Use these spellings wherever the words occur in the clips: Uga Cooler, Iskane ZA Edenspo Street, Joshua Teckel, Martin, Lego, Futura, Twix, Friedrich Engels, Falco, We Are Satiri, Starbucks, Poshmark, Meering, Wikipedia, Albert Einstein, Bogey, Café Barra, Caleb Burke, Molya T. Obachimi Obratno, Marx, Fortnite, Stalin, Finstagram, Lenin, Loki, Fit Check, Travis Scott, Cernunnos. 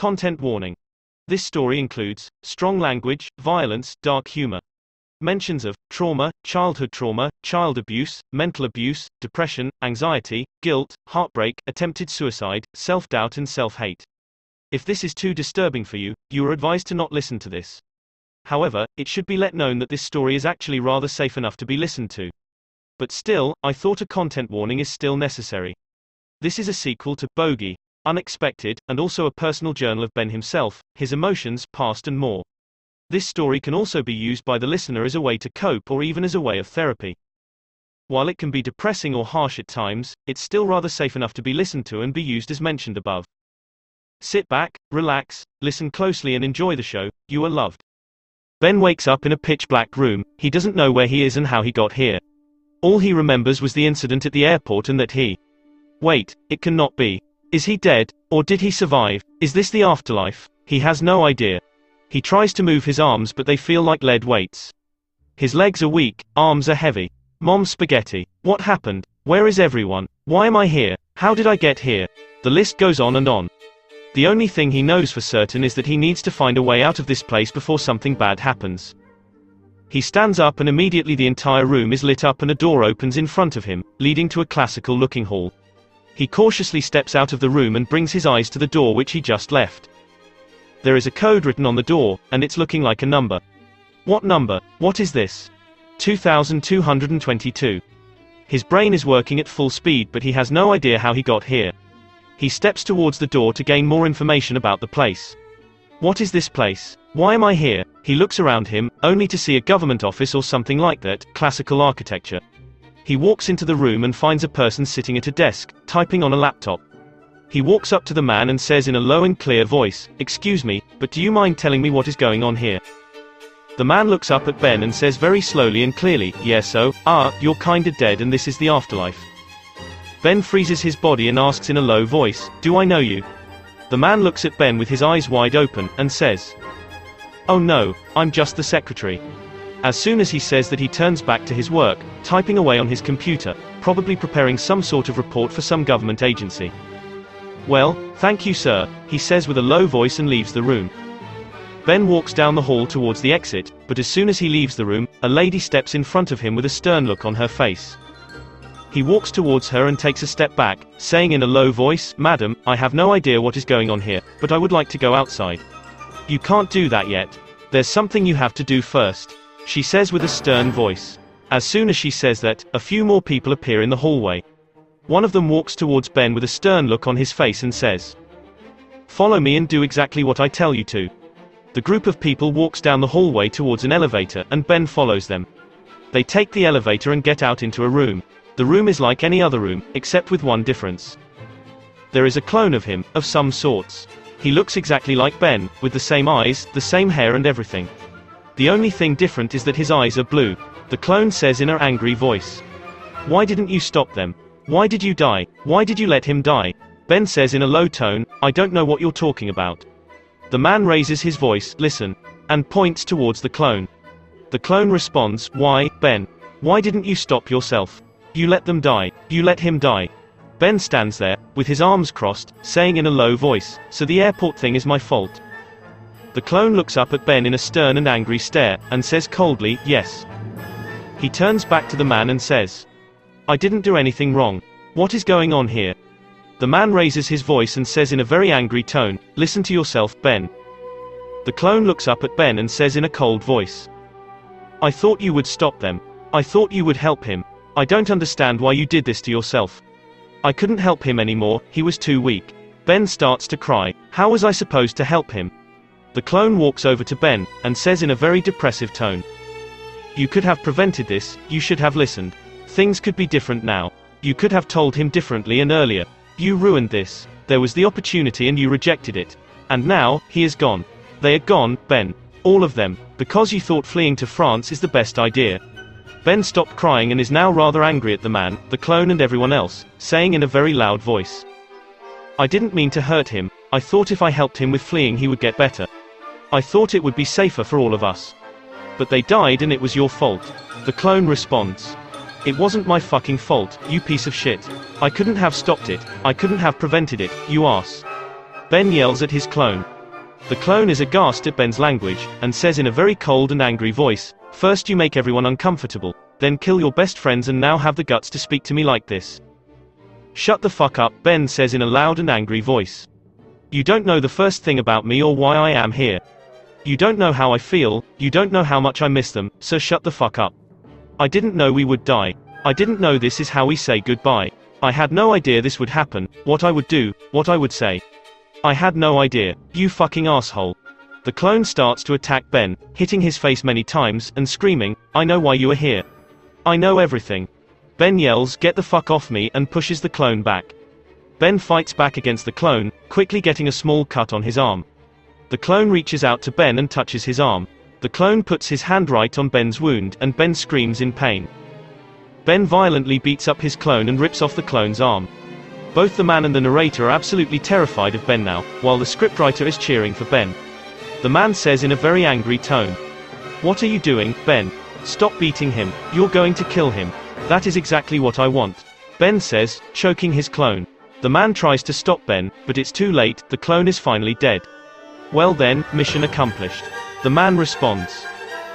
Content warning. This story includes strong language, violence, dark humor, mentions of trauma, child abuse, mental abuse, depression, anxiety, guilt, heartbreak, attempted suicide, self-doubt and self-hate. If this is too disturbing for you, you are advised to not listen to this. However, it should be let known that this story is actually rather safe enough to be listened to. But still, I thought a content warning is still necessary. This is a sequel to Bogey, Unexpected, and also a personal journal of Ben himself, his emotions, past and more. This story can also be used by the listener as a way to cope or even as a way of therapy. While it can be depressing or harsh at times, it's still rather safe enough to be listened to and be used as mentioned above. Sit back, relax, listen closely and enjoy the show. You are loved. Ben wakes up in a pitch-black room. He doesn't know where he is and how he got here. All he remembers was the incident at the airport and that he... Wait, it cannot be. Is he dead, or did he survive? Is this the afterlife? He has no idea. He tries to move his arms but they feel like lead weights. His legs are weak, arms are heavy. Mom spaghetti. What happened? Where is everyone? Why am I here? How did I get here? The list goes on and on. The only thing he knows for certain is that he needs to find a way out of this place before something bad happens. He stands up and immediately the entire room is lit up and a door opens in front of him, leading to a classical looking hall. He cautiously steps out of the room and brings his eyes to the door which he just left. There is a code written on the door, and it's looking like a number. What number? What is this? 2222. His brain is working at full speed but he has no idea how he got here. He steps towards the door to gain more information about the place. What is this place? Why am I here? He looks around him, only to see a government office or something like that, classical architecture. He walks into the room and finds a person sitting at a desk, typing on a laptop. He walks up to the man and says in a low and clear voice, "Excuse me, but do you mind telling me what is going on here?" The man looks up at Ben and says very slowly and clearly, "Yes, you're kinda dead and this is the afterlife." Ben freezes his body and asks in a low voice, "Do I know you?" The man looks at Ben with his eyes wide open, and says, "Oh no, I'm just the secretary." As soon as he says that he turns back to his work, typing away on his computer, probably preparing some sort of report for some government agency. "Well, thank you sir," he says with a low voice and leaves the room. Ben walks down the hall towards the exit, but as soon as he leaves the room, a lady steps in front of him with a stern look on her face. He walks towards her and takes a step back, saying in a low voice, "Madam, I have no idea what is going on here, but I would like to go outside." "You can't do that yet. There's something you have to do first," she says with a stern voice. As soon as she says that, a few more people appear in the hallway. One of them walks towards Ben with a stern look on his face and says, "Follow me and do exactly what I tell you to." The group of people walks down the hallway towards an elevator, and Ben follows them. They take the elevator and get out into a room. The room is like any other room, except with one difference. There is a clone of him, of some sorts. He looks exactly like Ben, with the same eyes, the same hair and everything. The only thing different is that his eyes are blue. The clone says in her angry voice, "Why didn't you stop them? Why did you die? Why did you let him die?" Ben says in a low tone, "I don't know what you're talking about." The man raises his voice, "Listen," and points towards the clone. The clone responds, "Why, Ben? Why didn't you stop yourself? You let them die. You let him die." Ben stands there, with his arms crossed, saying in a low voice, "So the airport thing is my fault." The clone looks up at Ben in a stern and angry stare, and says coldly, "Yes." He turns back to the man and says, "I didn't do anything wrong. What is going on here?" The man raises his voice and says in a very angry tone, "Listen to yourself, Ben." The clone looks up at Ben and says in a cold voice, "I thought you would stop them. I thought you would help him. I don't understand why you did this to yourself. I couldn't help him anymore, he was too weak." Ben starts to cry. "How was I supposed to help him?" The clone walks over to Ben, and says in a very depressive tone, "You could have prevented this, you should have listened. Things could be different now. You could have told him differently and earlier. You ruined this. There was the opportunity and you rejected it. And now, he is gone. They are gone, Ben. All of them, because you thought fleeing to France is the best idea." Ben stopped crying and is now rather angry at the man, the clone and everyone else, saying in a very loud voice, "I didn't mean to hurt him. I thought if I helped him with fleeing he would get better. I thought it would be safer for all of us. But they died and it was your fault." The clone responds, "It wasn't my fucking fault, you piece of shit. I couldn't have stopped it, I couldn't have prevented it, you ass." Ben yells at his clone. The clone is aghast at Ben's language, and says in a very cold and angry voice, "First you make everyone uncomfortable, then kill your best friends and now have the guts to speak to me like this. Shut the fuck up," Ben says in a loud and angry voice. "You don't know the first thing about me or why I am here. You don't know how I feel, you don't know how much I miss them, so shut the fuck up. I didn't know we would die. I didn't know this is how we say goodbye. I had no idea this would happen, what I would do, what I would say. I had no idea, you fucking asshole." The clone starts to attack Ben, hitting his face many times, and screaming, "I know why you are here. I know everything." Ben yells, "Get the fuck off me," and pushes the clone back. Ben fights back against the clone, quickly getting a small cut on his arm. The clone reaches out to Ben and touches his arm. The clone puts his hand right on Ben's wound, and Ben screams in pain. Ben violently beats up his clone and rips off the clone's arm. Both the man and the narrator are absolutely terrified of Ben now, while the scriptwriter is cheering for Ben. The man says in a very angry tone, "What are you doing, Ben? Stop beating him, you're going to kill him. That is exactly what I want," Ben says, choking his clone. The man tries to stop Ben, but it's too late, the clone is finally dead. "Well then, mission accomplished," the man responds.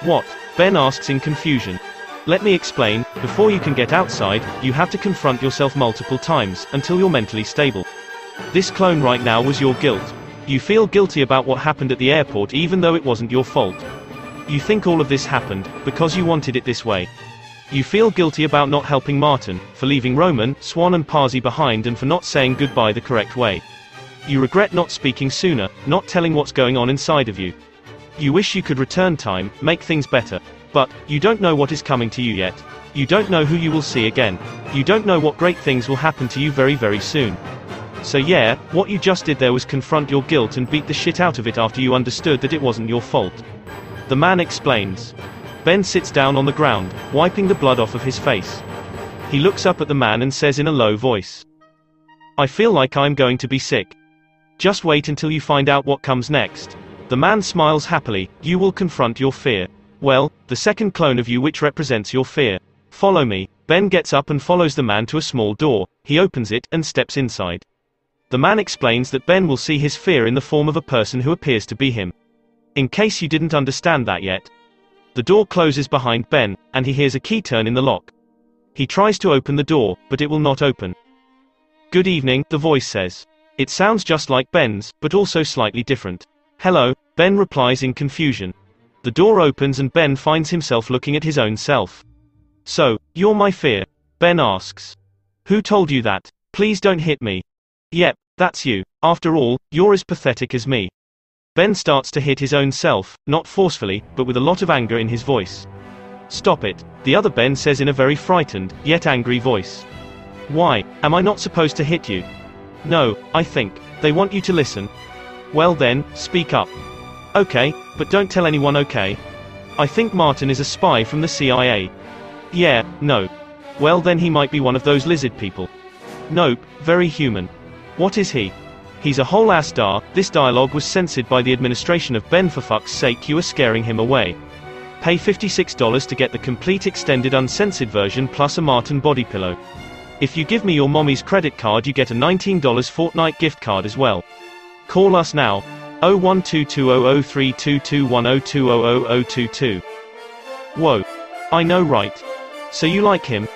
"What?" Ben asks in confusion. "Let me explain, before you can get outside, you have to confront yourself multiple times, until you're mentally stable. This clone right now was your guilt. You feel guilty about what happened at the airport even though it wasn't your fault. You think all of this happened, because you wanted it this way. You feel guilty about not helping Martin, for leaving Roman, Swan and Parsi behind and for not saying goodbye the correct way. You regret not speaking sooner, not telling what's going on inside of you. You wish you could return time, make things better. But, you don't know what is coming to you yet. You don't know who you will see again. You don't know what great things will happen to you very very soon. So yeah, what you just did there was confront your guilt and beat the shit out of it after you understood that it wasn't your fault," the man explains. Ben sits down on the ground, wiping the blood off of his face. He looks up at the man and says in a low voice, "I feel like I'm going to be sick. Just wait until you find out what comes next." The man smiles happily, "You will confront your fear. Well, the second clone of you which represents your fear. Follow me." Ben gets up and follows the man to a small door, he opens it, and steps inside. The man explains that Ben will see his fear in the form of a person who appears to be him. In case you didn't understand that yet. The door closes behind Ben, and he hears a key turn in the lock. He tries to open the door, but it will not open. "Good evening," the voice says. It sounds just like Ben's, but also slightly different. "Hello," Ben replies in confusion. The door opens and Ben finds himself looking at his own self. "So, you're my fear?" Ben asks. "Who told you that? Please don't hit me." "Yep, that's you. After all, you're as pathetic as me." Ben starts to hit his own self, not forcefully, but with a lot of anger in his voice. "Stop it," the other Ben says in a very frightened, yet angry voice. "Why, am I not supposed to hit you?" "No, I think. They want you to listen." "Well then, speak up." "Okay, but don't tell anyone, okay? I think Martin is a spy from the CIA." "Yeah, no. Well then he might be one of those lizard people." "Nope, very human." "What is he?" "He's a whole ass star." This dialogue was censored by the administration of Ben. "For fuck's sake, you are scaring him away. Pay $56 to get the complete extended uncensored version plus a Martin body pillow. If you give me your mommy's credit card you get a $19 Fortnite gift card as well. Call us now. 01220032210200022. "Whoa. I know, right? So you like him?"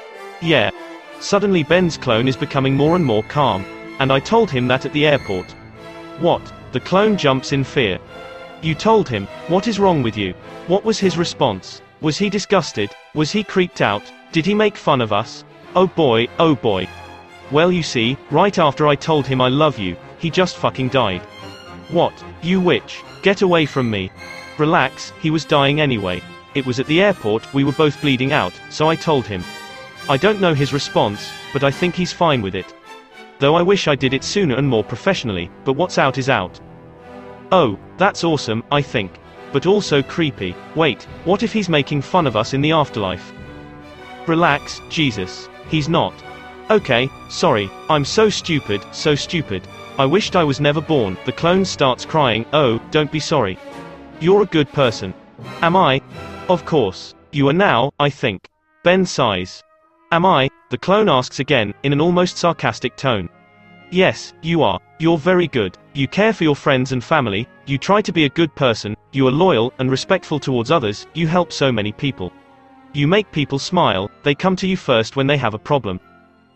"Yeah." Suddenly Ben's clone is becoming more and more calm. "And I told him that at the airport." "What?" The clone jumps in fear. "You told him? What is wrong with you? What was his response? Was he disgusted? Was he creeped out? Did he make fun of us? Oh boy, oh boy. Well you see, right after I told him I love you, he just fucking died." "What? You witch. Get away from me." "Relax, he was dying anyway. It was at the airport, we were both bleeding out, so I told him. I don't know his response, but I think he's fine with it. Though I wish I did it sooner and more professionally, but what's out is out." "Oh, that's awesome, I think. But also creepy. Wait, what if he's making fun of us in the afterlife?" "Relax, Jesus. He's not." "Okay, sorry, I'm so stupid, so stupid. I wished I was never born." The clone starts crying. "Oh, don't be sorry. You're a good person." "Am I?" "Of course. You are now, I think." Ben sighs. "Am I?" The clone asks again, in an almost sarcastic tone. Yes, you are. You're very good. You care for your friends and family, you try to be a good person, you are loyal and respectful towards others, you help so many people. You make people smile, they come to you first when they have a problem.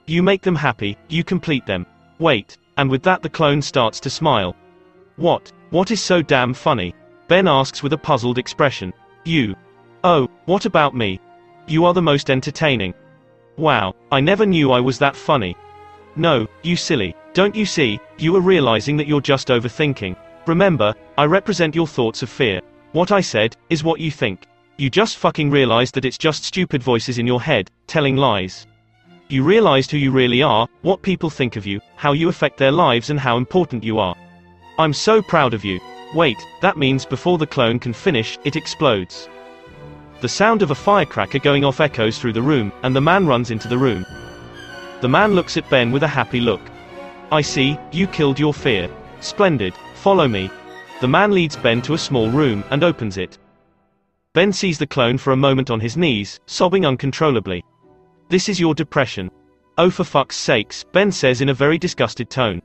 You make them happy, you complete them. Wait. And with that the clone starts to smile. What? What is so damn funny? Ben asks with a puzzled expression. You. Oh, what about me? You are the most entertaining. Wow, I never knew I was that funny. No, you silly. Don't you see, you are realizing that you're just overthinking. Remember, I represent your thoughts of fear. What I said, is what you think. You just fucking realized that it's just stupid voices in your head, telling lies. You realized who you really are, what people think of you, how you affect their lives and how important you are. I'm so proud of you. Wait, that means before the clone can finish, it explodes. The sound of a firecracker going off echoes through the room, and the man runs into the room. The man looks at Ben with a happy look. I see, you killed your fear. Splendid, follow me. The man leads Ben to a small room, and opens it. Ben sees the clone for a moment on his knees, sobbing uncontrollably. This is your depression. Oh for fuck's sakes, Ben says in a very disgusted tone.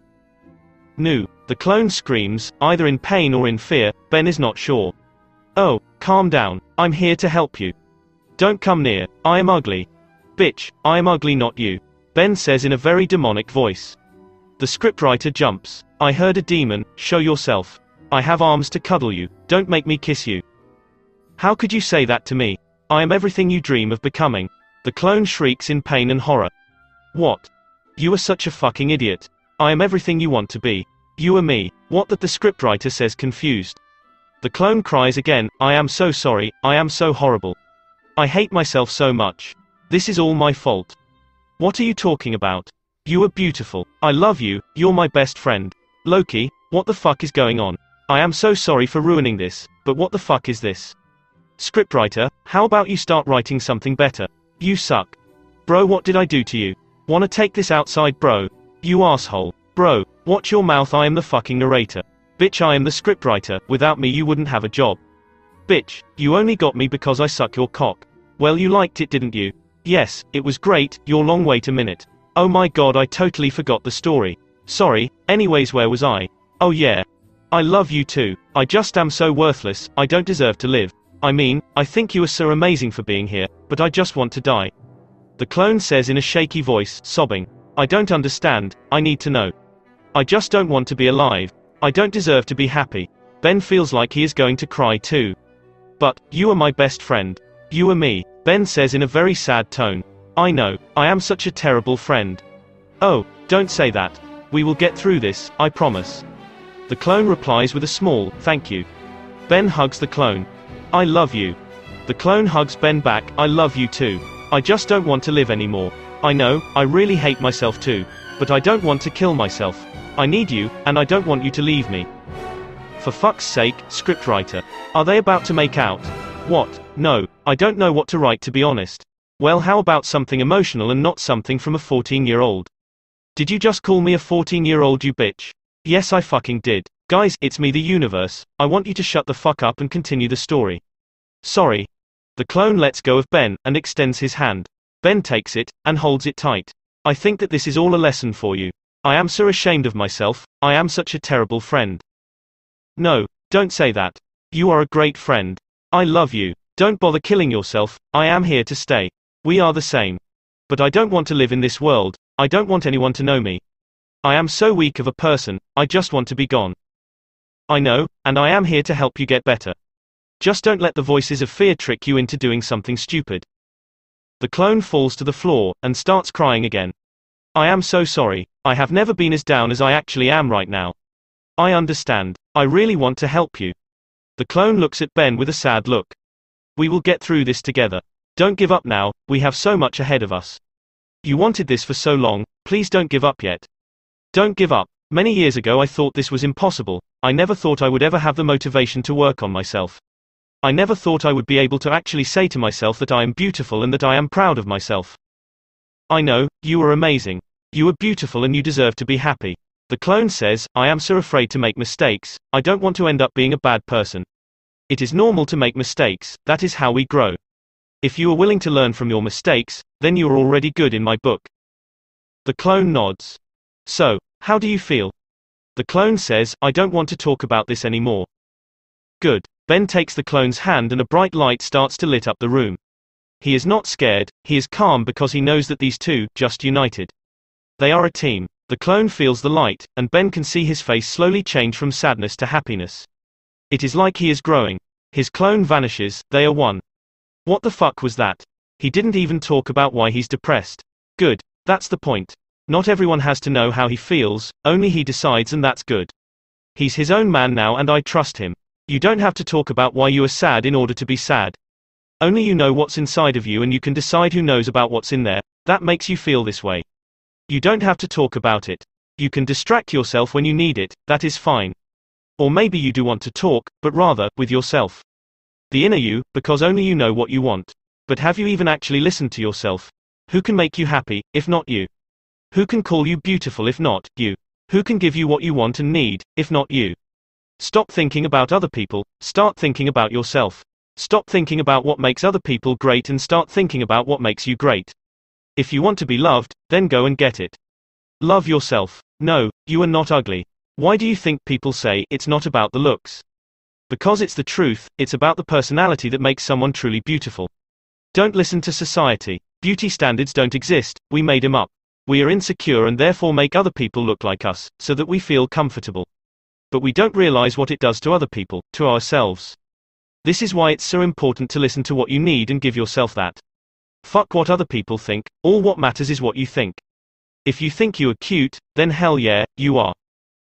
No, the clone screams, either in pain or in fear, Ben is not sure. Oh, calm down, I'm here to help you. Don't come near, I am ugly. Bitch, I am ugly not you. Ben says in a very demonic voice. The scriptwriter jumps. I heard a demon, show yourself. I have arms to cuddle you, don't make me kiss you. How could you say that to me? I am everything you dream of becoming. The clone shrieks in pain and horror. What? You are such a fucking idiot. I am everything you want to be. You are me. What that the scriptwriter says confused. The clone cries again, I am so sorry, I am so horrible. I hate myself so much. This is all my fault. What are you talking about? You are beautiful. I love you, you're my best friend. Loki, what the fuck is going on? I am so sorry for ruining this, but what the fuck is this? Scriptwriter, how about you start writing something better? You suck. Bro, what did I do to you? Wanna take this outside, bro? You asshole. Bro, watch your mouth, I am the fucking narrator. Bitch, I am the scriptwriter, without me you wouldn't have a job. Bitch, you only got me because I suck your cock. Well, you liked it, didn't you? Yes, it was great, your long wait a minute. Oh my god, I totally forgot the story. Sorry, anyways, where was I? Oh yeah. I love you too. I just am so worthless, I don't deserve to live. I mean, I think you are so amazing for being here, but I just want to die. The clone says in a shaky voice, sobbing. I don't understand, I need to know. I just don't want to be alive. I don't deserve to be happy. Ben feels like he is going to cry too. But, you are my best friend. You are me. Ben says in a very sad tone. I know, I am such a terrible friend. Oh, don't say that. We will get through this, I promise. The clone replies with a small, thank you. Ben hugs the clone. I love you. The clone hugs Ben back, I love you too. I just don't want to live anymore. I know, I really hate myself too. But I don't want to kill myself. I need you, and I don't want you to leave me. For fuck's sake, scriptwriter. Are they about to make out? What? No, I don't know what to write to be honest. Well, how about something emotional and not something from a 14-year-old? Did you just call me a 14-year-old, you bitch? Yes, I fucking did. Guys, it's me, the universe. I want you to shut the fuck up and continue the story. Sorry. The clone lets go of Ben, and extends his hand. Ben takes it, and holds it tight. I think that this is all a lesson for you. I am so ashamed of myself, I am such a terrible friend. No, don't say that. You are a great friend. I love you. Don't bother killing yourself, I am here to stay. We are the same. But I don't want to live in this world, I don't want anyone to know me. I am so weak of a person, I just want to be gone. I know, and I am here to help you get better. Just don't let the voices of fear trick you into doing something stupid. The clone falls to the floor, and starts crying again. I am so sorry, I have never been as down as I actually am right now. I understand, I really want to help you. The clone looks at Ben with a sad look. We will get through this together. Don't give up now, we have so much ahead of us. You wanted this for so long, please don't give up yet. Don't give up. Many years ago I thought this was impossible, I never thought I would ever have the motivation to work on myself. I never thought I would be able to actually say to myself that I am beautiful and that I am proud of myself. I know, you are amazing. You are beautiful and you deserve to be happy. The clone says, I am so afraid to make mistakes, I don't want to end up being a bad person. It is normal to make mistakes, that is how we grow. If you are willing to learn from your mistakes, then you are already good in my book. The clone nods. So, How do you feel? The clone says, I don't want to talk about this anymore. Good. Ben takes the clone's hand and a bright light starts to light up the room. He is not scared, he is calm because he knows that these two, just united. They are a team. The clone feels the light, and Ben can see his face slowly change from sadness to happiness. It is like he is growing. His clone vanishes, they are one. What the fuck was that? He didn't even talk about why he's depressed. Good, that's the point. Not everyone has to know how he feels, only he decides, and that's good. He's his own man now and I trust him. You don't have to talk about why you are sad in order to be sad. Only you know what's inside of you and you can decide who knows about what's in there, that makes you feel this way. You don't have to talk about it. You can distract yourself when you need it, that is fine. Or maybe you do want to talk, but rather, with yourself. The inner you, because only you know what you want. But have you even actually listened to yourself? Who can make you happy, if not you? Who can call you beautiful if not you? Who can give you what you want and need, if not you? Stop thinking about other people, start thinking about yourself. Stop thinking about what makes other people great and start thinking about what makes you great. If you want to be loved, then go and get it. Love yourself. No, you are not ugly. Why do you think people say, it's not about the looks? Because it's the truth, it's about the personality that makes someone truly beautiful. Don't listen to society. Beauty standards don't exist, we made them up. We are insecure and therefore make other people look like us, so that we feel comfortable. But we don't realize what it does to other people, to ourselves. This is why it's so important to listen to what you need and give yourself that. Fuck what other people think, all what matters is what you think. If you think you are cute, then hell yeah, you are.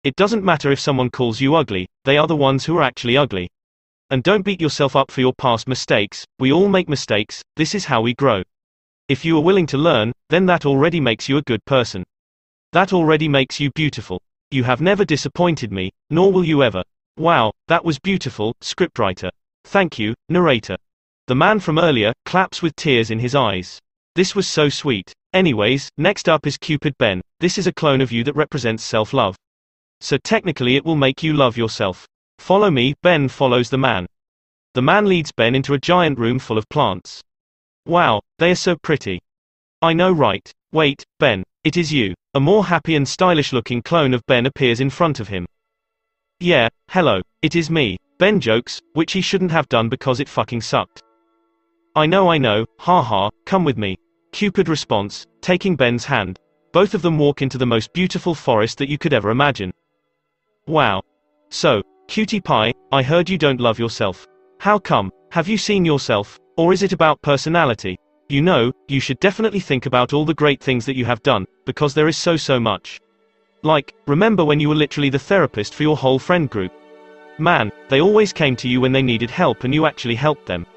It doesn't matter if someone calls you ugly, they are the ones who are actually ugly. And don't beat yourself up for your past mistakes, we all make mistakes, this is how we grow. If you are willing to learn, then that already makes you a good person. That already makes you beautiful. You have never disappointed me, nor will you ever. Wow, that was beautiful, scriptwriter. Thank you, narrator. The man from earlier claps with tears in his eyes. This was so sweet. Anyways, next up is Cupid Ben. This is a clone of you that represents self-love. So technically it will make you love yourself. Follow me, Ben follows the man. The man leads Ben into a giant room full of plants. Wow, they are so pretty. I know, right? Wait, Ben, it is you. A more happy and stylish looking clone of Ben appears in front of him. Yeah, hello, it is me. Ben jokes, which he shouldn't have done because it fucking sucked. I know, haha, come with me. Cupid responds, taking Ben's hand. Both of them walk into the most beautiful forest that you could ever imagine. Wow. So, cutie pie, I heard you don't love yourself. How come? Have you seen yourself? Or is it about personality? You know, you should definitely think about all the great things that you have done, because there is so much. Like, remember when you were literally the therapist for your whole friend group? Man, they always came to you when they needed help and you actually helped them.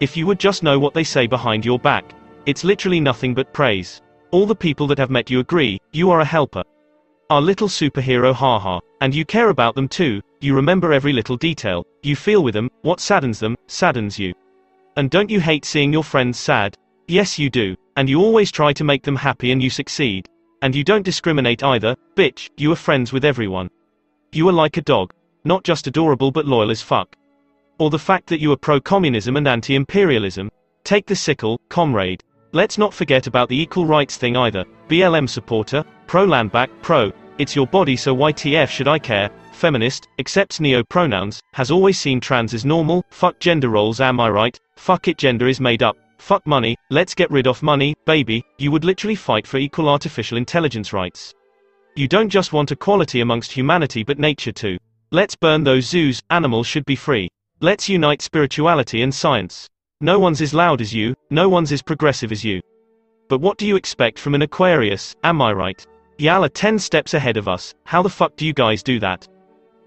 If you would just know what they say behind your back, it's literally nothing but praise. All the people that have met you agree, you are a helper. Our little superhero, haha. And you care about them too, you remember every little detail, you feel with them, what saddens them, saddens you. And don't you hate seeing your friends sad? Yes you do. And you always try to make them happy and you succeed. And you don't discriminate either, bitch, you are friends with everyone. You are like a dog. Not just adorable but loyal as fuck. Or the fact that you are pro-communism and anti-imperialism. Take the sickle, comrade. Let's not forget about the equal rights thing either. BLM supporter, pro-landback, pro, it's your body so YTF should I care, feminist, accepts neo-pronouns, has always seen trans as normal, fuck gender roles am I right, fuck it gender is made up, fuck money, let's get rid of money, baby, you would literally fight for equal artificial intelligence rights. You don't just want equality amongst humanity but nature too. Let's burn those zoos, animals should be free. Let's unite spirituality and science. No one's as loud as you, no one's as progressive as you. But what do you expect from an Aquarius, am I right? Y'all are 10 steps ahead of us, how the fuck do you guys do that?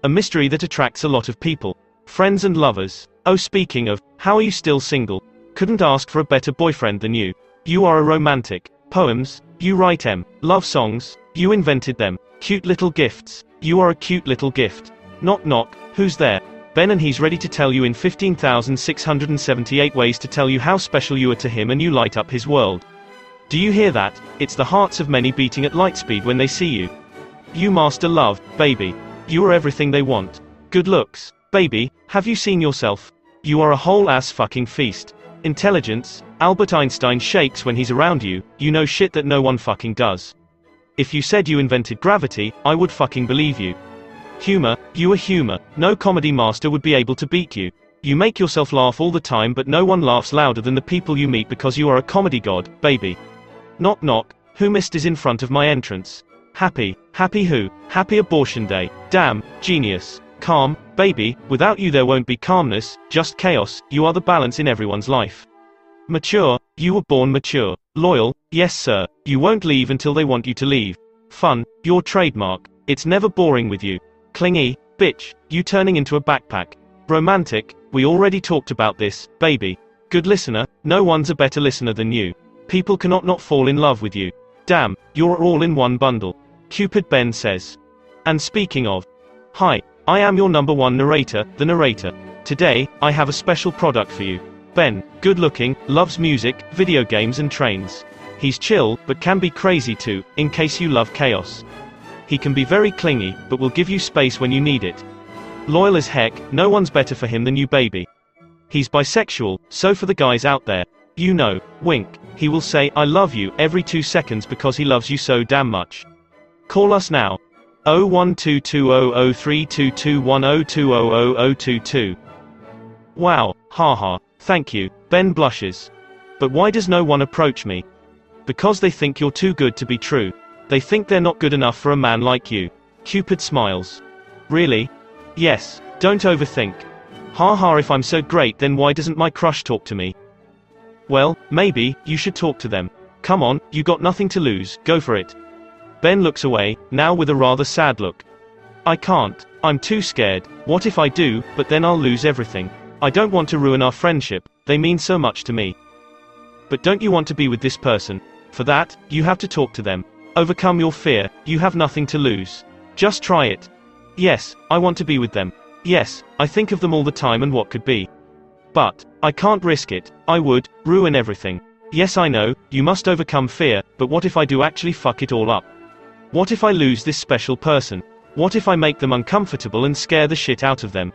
A mystery that attracts a lot of people. Friends and lovers. Oh speaking of, how are you still single? Couldn't ask for a better boyfriend than you. You are a romantic. Poems, you write them. Love songs, you invented them. Cute little gifts, you are a cute little gift. Knock knock, who's there? Ben and he's ready to tell you in 15,678 ways to tell you how special you are to him and you light up his world. Do you hear that? It's the hearts of many beating at light speed when they see you. You master love, baby. You are everything they want. Good looks, baby, have you seen yourself? You are a whole ass fucking feast. Intelligence, Albert Einstein shakes when he's around you, you know shit that no one fucking does. If you said you invented gravity, I would fucking believe you. Humor, you are humor. No comedy master would be able to beat you. You make yourself laugh all the time, but no one laughs louder than the people you meet because you are a comedy god, baby. Knock knock, who missed is in front of my entrance? Happy, happy who? Happy abortion day. Damn, genius. Calm, baby, without you there won't be calmness, just chaos, you are the balance in everyone's life. Mature, you were born mature. Loyal, yes sir, you won't leave until they want you to leave. Fun, your trademark, it's never boring with you. Clingy, bitch, you turning into a backpack. Romantic, we already talked about this, baby. Good listener, no one's a better listener than you. People cannot not fall in love with you. Damn, you're all in one bundle. Cupid Ben says. And speaking of. Hi, I am your number one narrator, the narrator. Today, I have a special product for you. Ben, good looking, loves music, video games and trains. He's chill, but can be crazy too, in case you love chaos. He can be very clingy, but will give you space when you need it. Loyal as heck, no one's better for him than you, baby. He's bisexual, so for the guys out there, you know, wink, he will say I love you every 2 seconds because he loves you so damn much. Call us now. 01220032210200022. Wow, haha, thank you, Ben blushes. But why does no one approach me? Because they think you're too good to be true. They think they're not good enough for a man like you. Cupid smiles. Really? Yes, don't overthink. Haha, if I'm so great then why doesn't my crush talk to me? Well, maybe, you should talk to them. Come on, you got nothing to lose, go for it. Ben looks away, now with a rather sad look. I can't. I'm too scared. What if I do, but then I'll lose everything. I don't want to ruin our friendship, they mean so much to me. But don't you want to be with this person? For that, you have to talk to them. Overcome your fear, you have nothing to lose. Just try it. Yes, I want to be with them. Yes, I think of them all the time and what could be. But, I can't risk it, I would ruin everything. Yes, I know, you must overcome fear, but what if I do actually fuck it all up? What if I lose this special person? What if I make them uncomfortable and scare the shit out of them?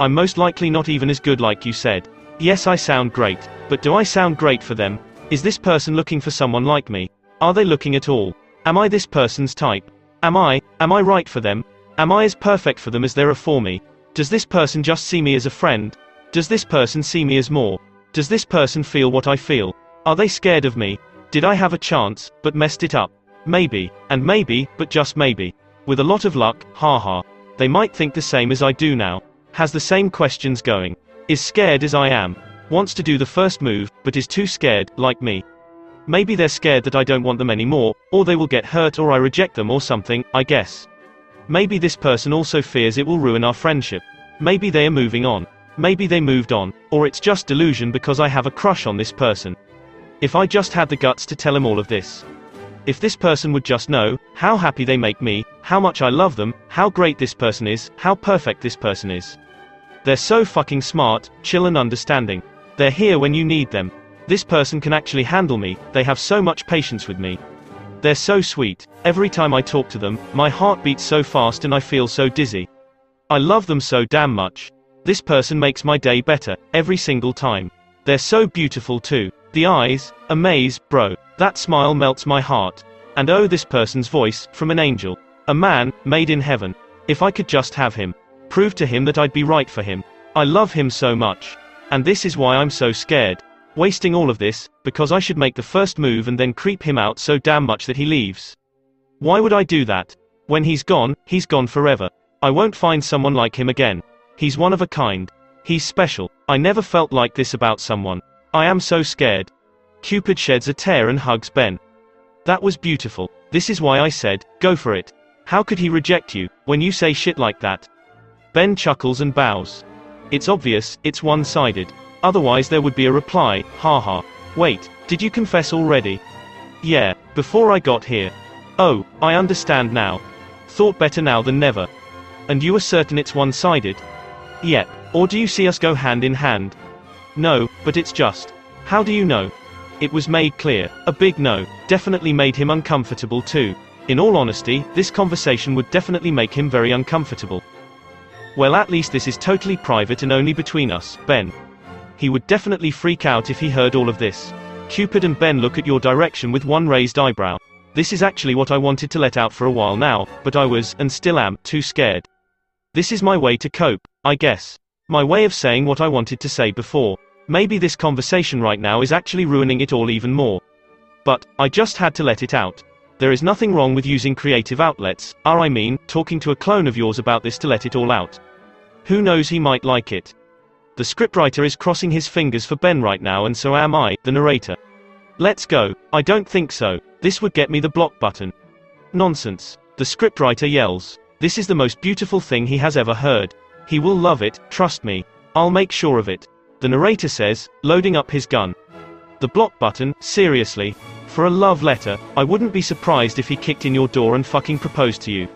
I'm most likely not even as good like you said. Yes, I sound great, but do I sound great for them? Is this person looking for someone like me? Are they looking at all? Am I this person's type? Am I right for them? Am I as perfect for them as there are for me? Does this person just see me as a friend? Does this person see me as more? Does this person feel what I feel? Are they scared of me? Did I have a chance, but messed it up? Maybe, and maybe, but just maybe. With a lot of luck, haha. They might think the same as I do now. Has the same questions going. Is scared as I am. Wants to do the first move, but is too scared, like me. Maybe they're scared that I don't want them anymore, or they will get hurt or I reject them or something, I guess. Maybe this person also fears it will ruin our friendship. Maybe they are moving on. Maybe they moved on, or it's just delusion because I have a crush on this person. If I just had the guts to tell him all of this. If this person would just know, how happy they make me, how much I love them, how great this person is, how perfect this person is. They're so fucking smart, chill and understanding. They're here when you need them. This person can actually handle me, they have so much patience with me. They're so sweet, every time I talk to them, my heart beats so fast and I feel so dizzy. I love them so damn much. This person makes my day better, every single time. They're so beautiful too. The eyes, amaze, bro. That smile melts my heart. And oh, this person's voice, from an angel. A man, made in heaven. If I could just have him. Prove to him that I'd be right for him. I love him so much. And this is why I'm so scared. Wasting all of this, because I should make the first move and then creep him out so damn much that he leaves. Why would I do that? When he's gone forever. I won't find someone like him again. He's one of a kind. He's special. I never felt like this about someone. I am so scared. Cupid sheds a tear and hugs Ben. That was beautiful. This is why I said, go for it. How could he reject you, when you say shit like that? Ben chuckles and bows. It's obvious, it's one-sided. Otherwise there would be a reply, haha. Wait, did you confess already? Yeah, before I got here. Oh, I understand now. Thought better now than never. And you are certain it's one-sided? Yep, or do you see us go hand in hand? No, but it's just. How do you know? It was made clear. A big no, definitely made him uncomfortable too. In all honesty, this conversation would definitely make him very uncomfortable. Well, at least this is totally private and only between us, Ben. He would definitely freak out if he heard all of this. Cupid and Ben look at your direction with one raised eyebrow. This is actually what I wanted to let out for a while now, but I was, and still am, too scared. This is my way to cope, I guess. My way of saying what I wanted to say before. Maybe this conversation right now is actually ruining it all even more. But, I just had to let it out. There is nothing wrong with using creative outlets, or I mean, talking to a clone of yours about this to let it all out. Who knows, he might like it. The scriptwriter is crossing his fingers for Ben right now, and so am I, the narrator. Let's go. I don't think so. This would get me the block button. Nonsense. The scriptwriter yells. This is the most beautiful thing he has ever heard. He will love it, trust me. I'll make sure of it. The narrator says, loading up his gun. The block button, seriously? For a love letter, I wouldn't be surprised if he kicked in your door and fucking proposed to you.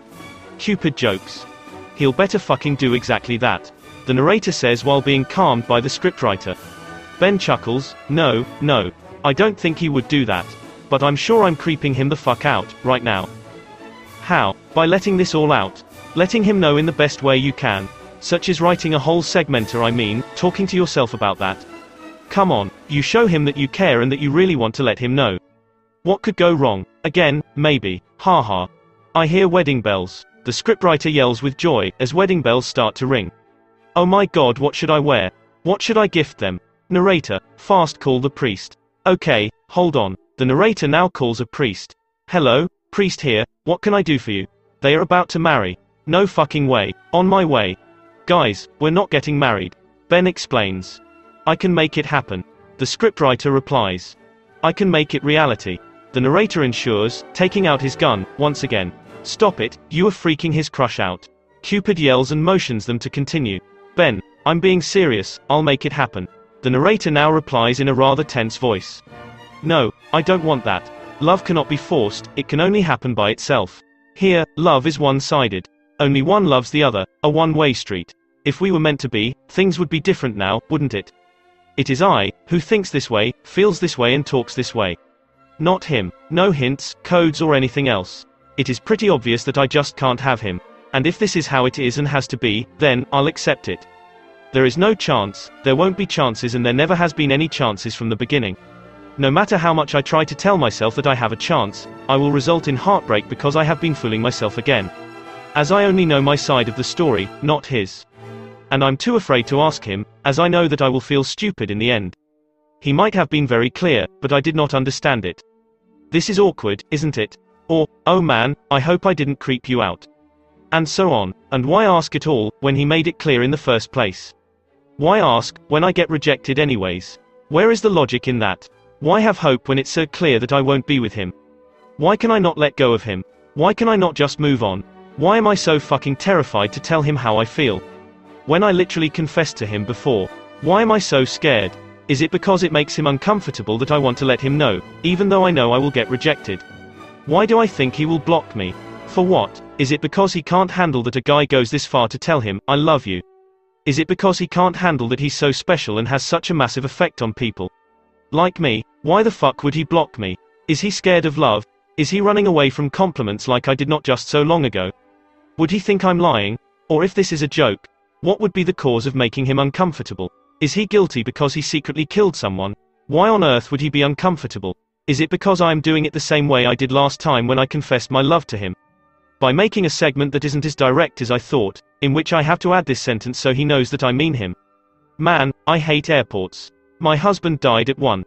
Cupid jokes. He'll better fucking do exactly that. The narrator says while being calmed by the scriptwriter. Ben chuckles, no. I don't think he would do that. But I'm sure I'm creeping him the fuck out, right now. How? By letting this all out. Letting him know in the best way you can. Such as writing a whole segmenter, I mean, talking to yourself about that. Come on, you show him that you care and that you really want to let him know. What could go wrong? Again, maybe. Haha. I hear wedding bells. The scriptwriter yells with joy, as wedding bells start to ring. Oh my god, what should I wear? What should I gift them? Narrator, fast call the priest. Okay, hold on. The narrator now calls a priest. Hello, priest here, what can I do for you? They are about to marry. No fucking way. On my way. Guys, we're not getting married. Ben explains. I can make it happen. The scriptwriter replies. I can make it reality. The narrator ensures, taking out his gun, once again. Stop it, you are freaking his crush out. Cupid yells and motions them to continue. Ben, I'm being serious, I'll make it happen. The narrator now replies in a rather tense voice. No, I don't want that. Love cannot be forced, it can only happen by itself. Here, love is one-sided. Only one loves the other, a one-way street. If we were meant to be, things would be different now, wouldn't it? It is I, who thinks this way, feels this way and talks this way. Not him. No hints, codes or anything else. It is pretty obvious that I just can't have him. And if this is how it is and has to be, then, I'll accept it. There is no chance, there won't be chances, and there never has been any chances from the beginning. No matter how much I try to tell myself that I have a chance, I will result in heartbreak because I have been fooling myself again. As I only know my side of the story, not his. And I'm too afraid to ask him, as I know that I will feel stupid in the end. He might have been very clear, but I did not understand it. This is awkward, isn't it? Or, oh man, I hope I didn't creep you out. And so on, and why ask at all, when he made it clear in the first place? Why ask, when I get rejected anyways? Where is the logic in that? Why have hope when it's so clear that I won't be with him? Why can I not let go of him? Why can I not just move on? Why am I so fucking terrified to tell him how I feel? When I literally confessed to him before. Why am I so scared? Is it because it makes him uncomfortable that I want to let him know, even though I know I will get rejected? Why do I think he will block me? For what? Is it because he can't handle that a guy goes this far to tell him, I love you? Is it because he can't handle that he's so special and has such a massive effect on people? Like me, why the fuck would he block me? Is he scared of love? Is he running away from compliments like I did not just so long ago? Would he think I'm lying? Or if this is a joke, what would be the cause of making him uncomfortable? Is he guilty because he secretly killed someone? Why on earth would he be uncomfortable? Is it because I am doing it the same way I did last time when I confessed my love to him? By making a segment that isn't as direct as I thought, in which I have to add this sentence so he knows that I mean him. Man, I hate airports. My husband died at one.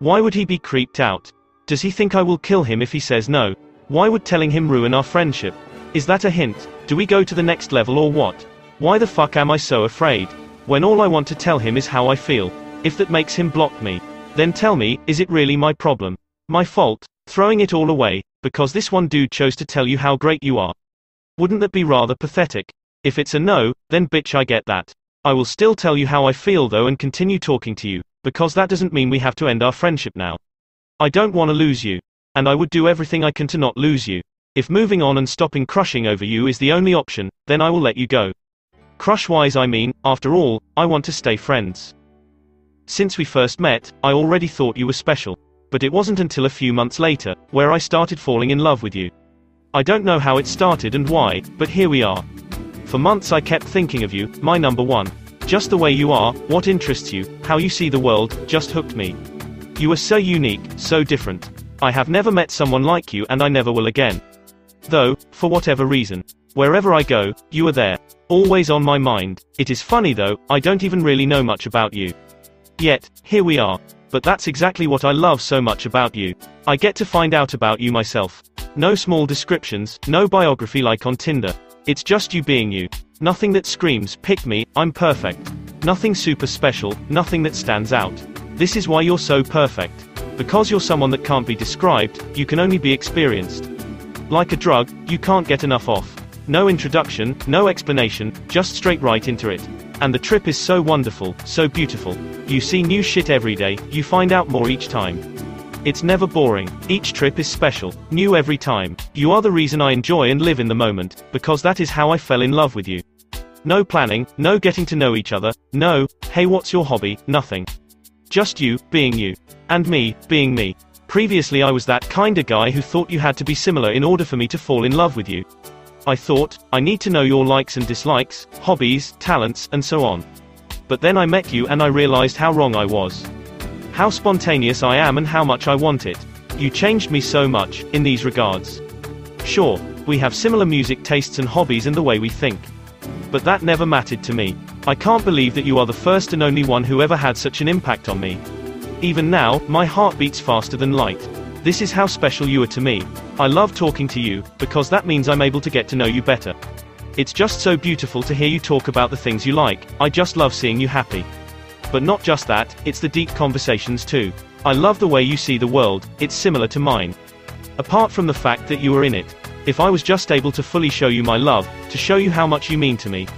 Why would he be creeped out? Does he think I will kill him if he says no? Why would telling him ruin our friendship? Is that a hint? Do we go to the next level or what? Why the fuck am I so afraid? When all I want to tell him is how I feel. If that makes him block me, then tell me, is it really my problem? My fault? Throwing it all away, because this one dude chose to tell you how great you are. Wouldn't that be rather pathetic? If it's a no, then bitch, I get that. I will still tell you how I feel though and continue talking to you, because that doesn't mean we have to end our friendship now. I don't want to lose you. And I would do everything I can to not lose you. If moving on and stopping crushing over you is the only option, then I will let you go. Crush-wise, I mean, after all, I want to stay friends. Since we first met, I already thought you were special. But it wasn't until a few months later, where I started falling in love with you. I don't know how it started and why, but here we are. For months I kept thinking of you, my number one. Just the way you are, what interests you, how you see the world, just hooked me. You are so unique, so different. I have never met someone like you and I never will again. Though, for whatever reason, wherever I go, you are there. Always on my mind. It is funny though, I don't even really know much about you. Yet, here we are. But that's exactly what I love so much about you. I get to find out about you myself. No small descriptions, no biography like on Tinder. It's just you being you. Nothing that screams, pick me, I'm perfect. Nothing super special, nothing that stands out. This is why you're so perfect. Because you're someone that can't be described, you can only be experienced. Like a drug, you can't get enough off. No introduction, no explanation, just straight right into it. And the trip is so wonderful, so beautiful. You see new shit every day, you find out more each time. It's never boring, each trip is special, new every time. You are the reason I enjoy and live in the moment, because that is how I fell in love with you. No planning, no getting to know each other, no, hey what's your hobby, nothing. Just you, being you. And me, being me. Previously I was that kinda guy who thought you had to be similar in order for me to fall in love with you. I thought, I need to know your likes and dislikes, hobbies, talents, and so on. But then I met you and I realized how wrong I was. How spontaneous I am and how much I want it. You changed me so much, in these regards. Sure, we have similar music tastes and hobbies and the way we think. But that never mattered to me. I can't believe that you are the first and only one who ever had such an impact on me. Even now, my heart beats faster than light. This is how special you are to me. I love talking to you, because that means I'm able to get to know you better. It's just so beautiful to hear you talk about the things you like, I just love seeing you happy. But not just that, it's the deep conversations too. I love the way you see the world, it's similar to mine. Apart from the fact that you are in it. If I was just able to fully show you my love, to show you how much you mean to me.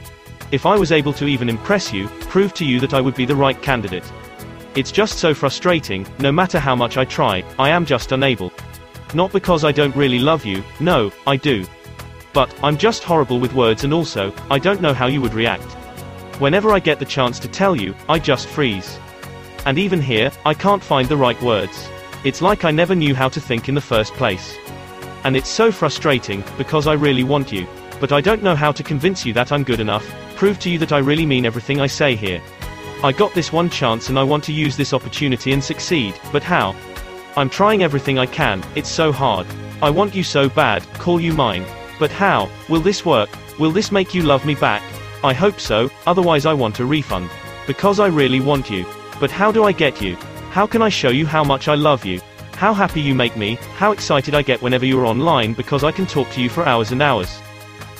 If I was able to even impress you, prove to you that I would be the right candidate. It's just so frustrating, no matter how much I try, I am just unable. Not because I don't really love you, no, I do. But, I'm just horrible with words and also, I don't know how you would react. Whenever I get the chance to tell you, I just freeze. And even here, I can't find the right words. It's like I never knew how to think in the first place. And it's so frustrating, because I really want you. But I don't know how to convince you that I'm good enough, prove to you that I really mean everything I say here. I got this one chance and I want to use this opportunity and succeed, but how? I'm trying everything I can, it's so hard. I want you so bad, call you mine. But how? Will this work? Will this make you love me back? I hope so, otherwise I want a refund. Because I really want you. But how do I get you? How can I show you how much I love you? How happy you make me, how excited I get whenever you're online because I can talk to you for hours and hours.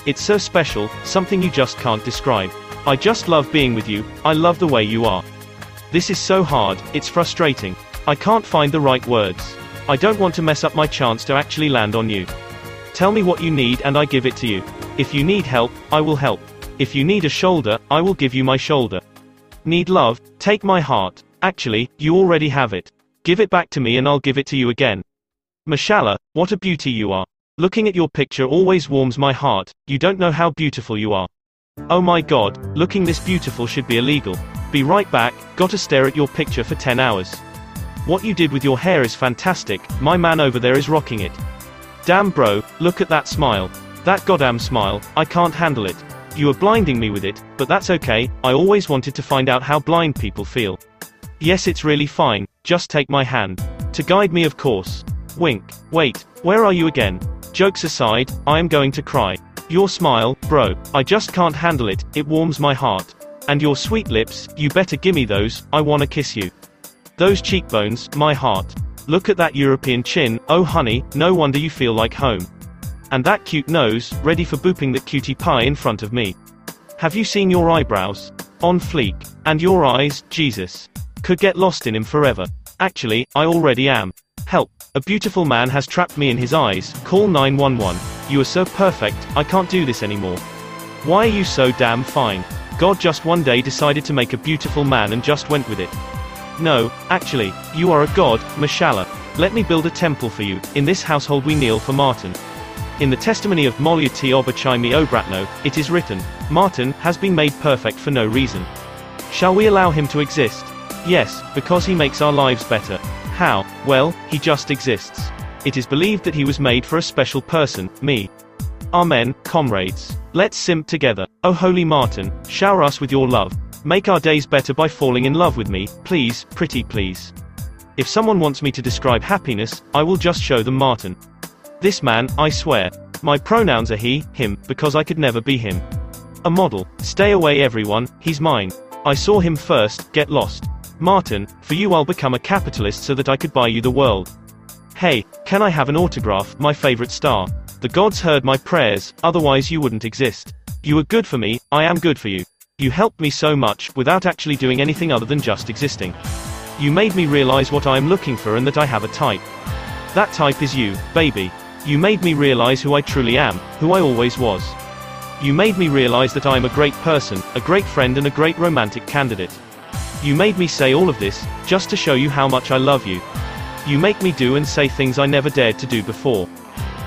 It's so special, something you just can't describe. I just love being with you, I love the way you are. This is so hard, it's frustrating. I can't find the right words. I don't want to mess up my chance to actually land on you. Tell me what you need and I give it to you. If you need help, I will help. If you need a shoulder, I will give you my shoulder. Need love, take my heart. Actually, you already have it. Give it back to me and I'll give it to you again. Mashallah, what a beauty you are. Looking at your picture always warms my heart, you don't know how beautiful you are. Oh my god, looking this beautiful should be illegal. Be right back, gotta stare at your picture for 10 hours. What you did with your hair is fantastic, my man over there is rocking it. Damn bro, look at that smile. That goddamn smile, I can't handle it. You are blinding me with it, but that's okay, I always wanted to find out how blind people feel. Yes it's really fine, just take my hand. To guide me of course. Wink. Wait, where are you again? Jokes aside, I am going to cry. Your smile, bro, I just can't handle it, it warms my heart. And your sweet lips, you better gimme those, I wanna kiss you. Those cheekbones, my heart. Look at that European chin, oh honey, no wonder you feel like home. And that cute nose, ready for booping that cutie pie in front of me. Have you seen your eyebrows? On fleek. And your eyes, Jesus. Could get lost in him forever. Actually, I already am. Help. A beautiful man has trapped me in his eyes, call 911. You are so perfect, I can't do this anymore. Why are you so damn fine? God just one day decided to make a beautiful man and just went with it. No, actually, you are a god, mashallah. Let me build a temple for you, in this household we kneel for Martin. In the testimony of Molya T. Obachimi Obratno, it is written, Martin has been made perfect for no reason. Shall we allow him to exist? Yes, because he makes our lives better. How? Well, he just exists. It is believed that he was made for a special person, me. Amen, comrades. Let's simp together. Oh holy Martin, shower us with your love. Make our days better by falling in love with me, please, pretty please. If someone wants me to describe happiness, I will just show them Martin. This man, I swear. My pronouns are he, him, because I could never be him. A model. Stay away everyone, he's mine. I saw him first, get lost. Martin, for you I'll become a capitalist so that I could buy you the world. Hey, can I have an autograph, my favorite star? The gods heard my prayers, otherwise you wouldn't exist. You were good for me, I am good for you. You helped me so much, without actually doing anything other than just existing. You made me realize what I am looking for and that I have a type. That type is you, baby. You made me realize who I truly am, who I always was. You made me realize that I am a great person, a great friend and a great romantic candidate. You made me say all of this, just to show you how much I love you. You make me do and say things I never dared to do before.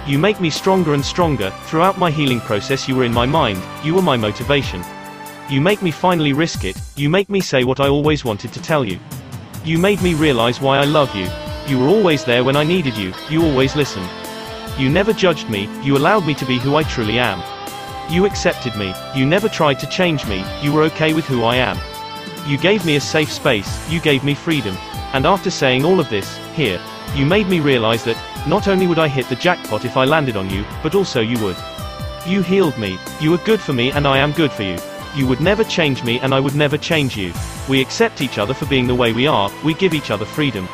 You make me stronger and stronger, throughout my healing process you were in my mind, you were my motivation. You make me finally risk it, you make me say what I always wanted to tell you. You made me realize why I love you. You were always there when I needed you, you always listened. You never judged me, you allowed me to be who I truly am. You accepted me, you never tried to change me, you were okay with who I am. You gave me a safe space, you gave me freedom. And after saying all of this, here, you made me realize that, not only would I hit the jackpot if I landed on you, but also you would. You healed me, you were good for me and I am good for you. You would never change me and I would never change you. We accept each other for being the way we are, we give each other freedom.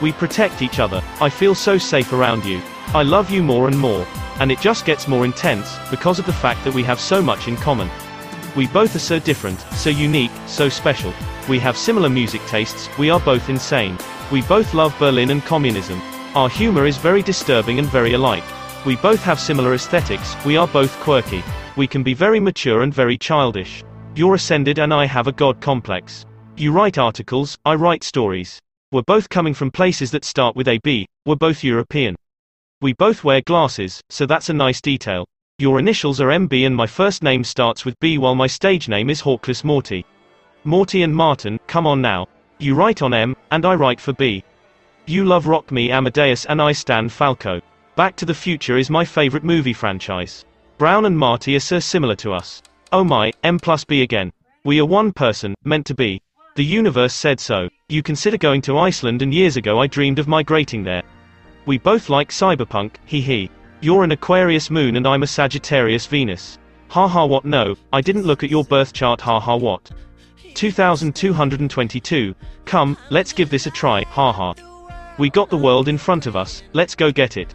We protect each other, I feel so safe around you. I love you more and more. And it just gets more intense, because of the fact that we have so much in common. We both are so different, so unique, so special. We have similar music tastes, we are both insane. We both love Berlin and communism. Our humor is very disturbing and very alike. We both have similar aesthetics, we are both quirky. We can be very mature and very childish. You're ascended and I have a God complex. You write articles, I write stories. We're both coming from places that start with AB, we're both European. We both wear glasses, so that's a nice detail. Your initials are MB and my first name starts with B while my stage name is Hawkless Morty. Morty and Martin, come on now. You write on M, and I write for B. You love Rock Me Amadeus and I stan Falco. Back to the Future is my favorite movie franchise. Brown and Marty are so similar to us. Oh my, M plus B again. We are one person, meant to be. The universe said so. You consider going to Iceland and years ago I dreamed of migrating there. We both like cyberpunk, hee hee. You're an Aquarius moon and I'm a Sagittarius Venus. Haha what no, I didn't look at your birth chart haha what. 2222, come, let's give this a try, haha. We got the world in front of us, let's go get it.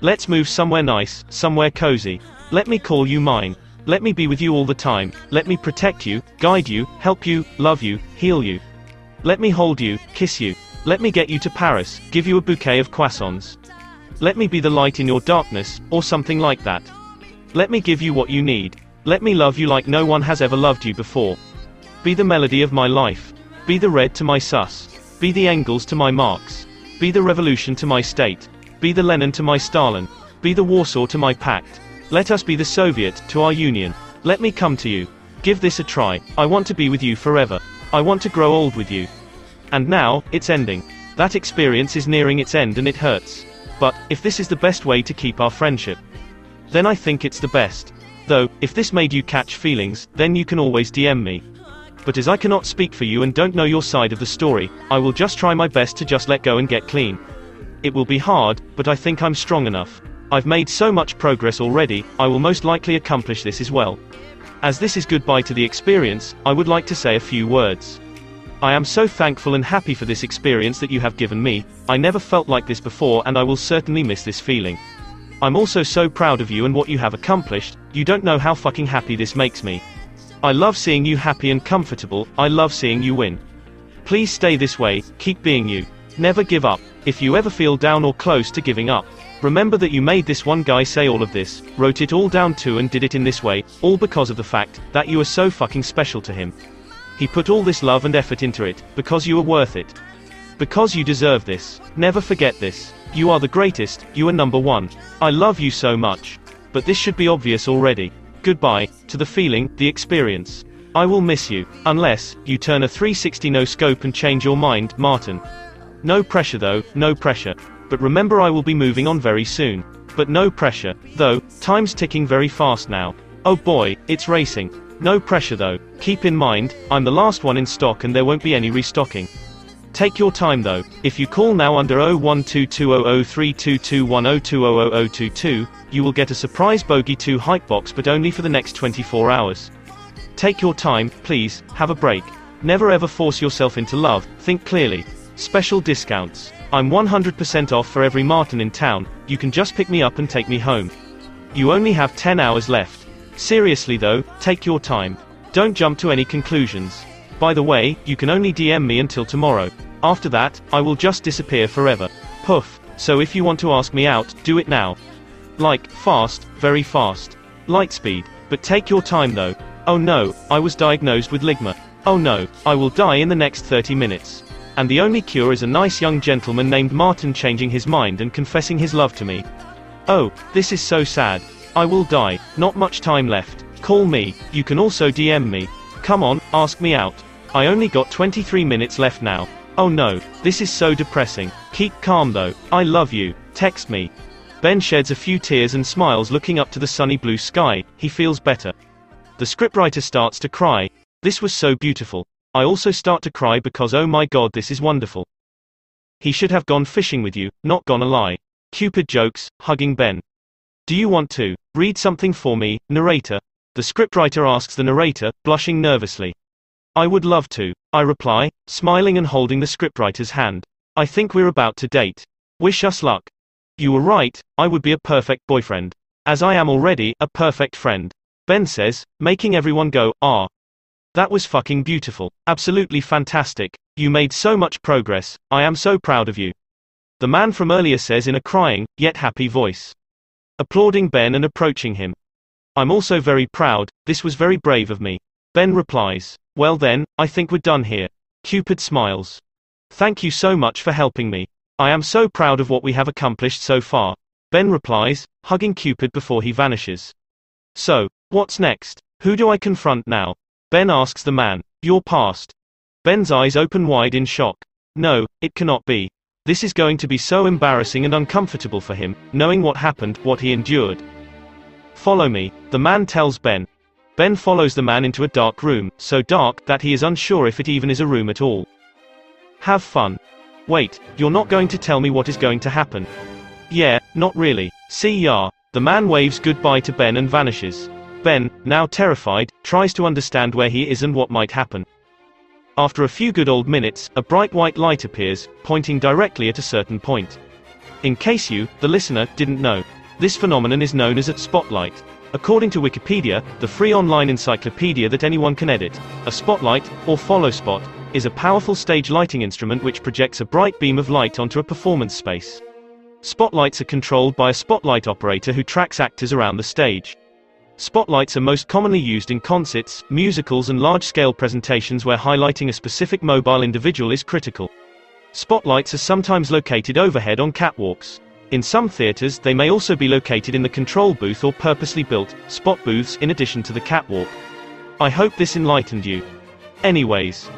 Let's move somewhere nice, somewhere cozy. Let me call you mine. Let me be with you all the time, let me protect you, guide you, help you, love you, heal you. Let me hold you, kiss you. Let me get you to Paris, give you a bouquet of croissants. Let me be the light in your darkness, or something like that. Let me give you what you need. Let me love you like no one has ever loved you before. Be the melody of my life. Be the red to my sus. Be the Engels to my Marx. Be the revolution to my state. Be the Lenin to my Stalin. Be the Warsaw to my pact. Let us be the Soviet, to our union. Let me come to you. Give this a try. I want to be with you forever. I want to grow old with you. And now, it's ending. That experience is nearing its end and it hurts. But, if this is the best way to keep our friendship, then I think it's the best. Though, if this made you catch feelings, then you can always DM me. But as I cannot speak for you and don't know your side of the story, I will just try my best to just let go and get clean. It will be hard, but I think I'm strong enough. I've made so much progress already, I will most likely accomplish this as well. As this is goodbye to the experience, I would like to say a few words. I am so thankful and happy for this experience that you have given me. I never felt like this before and I will certainly miss this feeling. I'm also so proud of you and what you have accomplished. You don't know how fucking happy this makes me. I love seeing you happy and comfortable. I love seeing you win. Please stay this way, keep being you. Never give up. If you ever feel down or close to giving up, remember that you made this one guy say all of this, wrote it all down too and did it in this way, all because of the fact that you are so fucking special to him. He put all this love and effort into it, because you are worth it. Because you deserve this. Never forget this. You are the greatest, you are number one. I love you so much. But this should be obvious already. Goodbye, to the feeling, the experience. I will miss you. Unless, you turn a 360 no scope and change your mind, Martin. No pressure though, no pressure. But remember I will be moving on very soon. But no pressure, though, time's ticking very fast now. Oh boy, it's racing. No pressure though. Keep in mind, I'm the last one in stock and there won't be any restocking. Take your time though. If you call now under 01220032210200022, you will get a surprise Bogey 2 hype box, but only for the next 24 hours. Take your time, please, have a break. Never ever force yourself into love, think clearly. Special discounts. I'm 100% off for every Martin in town, you can just pick me up and take me home. You only have 10 hours left. Seriously though, take your time. Don't jump to any conclusions. By the way, you can only DM me until tomorrow. After that, I will just disappear forever. Poof. So if you want to ask me out, do it now. Like, fast, very fast. Light speed. But take your time though. Oh no, I was diagnosed with ligma. Oh no, I will die in the next 30 minutes. And the only cure is a nice young gentleman named Martin changing his mind and confessing his love to me. Oh, this is so sad. I will die, not much time left. Call me, you can also DM me. Come on, ask me out. I only got 23 minutes left now. Oh no, this is so depressing. Keep calm though, I love you, text me. Ben sheds a few tears and smiles looking up to the sunny blue sky, he feels better. The scriptwriter starts to cry. This was so beautiful. I also start to cry because oh my god, this is wonderful. He should have gone fishing with you, not gonna lie. Cupid jokes, hugging Ben. Do you want to read something for me, narrator? The scriptwriter asks the narrator, blushing nervously. I would love to, I reply, smiling and holding the scriptwriter's hand. I think we're about to date. Wish us luck. You were right, I would be a perfect boyfriend. As I am already, a perfect friend. Ben says, making everyone go, ah. That was fucking beautiful. Absolutely fantastic. You made so much progress, I am so proud of you. The man from earlier says in a crying, yet happy voice. Applauding Ben and approaching him. I'm also very proud, this was very brave of me. Ben replies, well then, I think we're done here. Cupid smiles. Thank you so much for helping me. I am so proud of what we have accomplished so far. Ben replies, hugging Cupid before he vanishes. So, what's next? Who do I confront now? Ben asks the man. Your past. Ben's eyes open wide in shock. No, it cannot be. This is going to be so embarrassing and uncomfortable for him, knowing what happened, what he endured. Follow me, the man tells Ben. Ben follows the man into a dark room, so dark that he is unsure if it even is a room at all. Have fun. Wait, you're not going to tell me what is going to happen? Yeah, not really. See ya. The man waves goodbye to Ben and vanishes. Ben, now terrified, tries to understand where he is and what might happen. After a few good old minutes, a bright white light appears, pointing directly at a certain point. In case you, the listener, didn't know. This phenomenon is known as a spotlight. According to Wikipedia, the free online encyclopedia that anyone can edit, a spotlight, or follow spot, is a powerful stage lighting instrument which projects a bright beam of light onto a performance space. Spotlights are controlled by a spotlight operator who tracks actors around the stage. Spotlights are most commonly used in concerts, musicals and large-scale presentations where highlighting a specific mobile individual is critical. Spotlights are sometimes located overhead on catwalks. In some theaters they may also be located in the control booth or purposely built spot booths in addition to the catwalk. I hope this enlightened you. Anyways.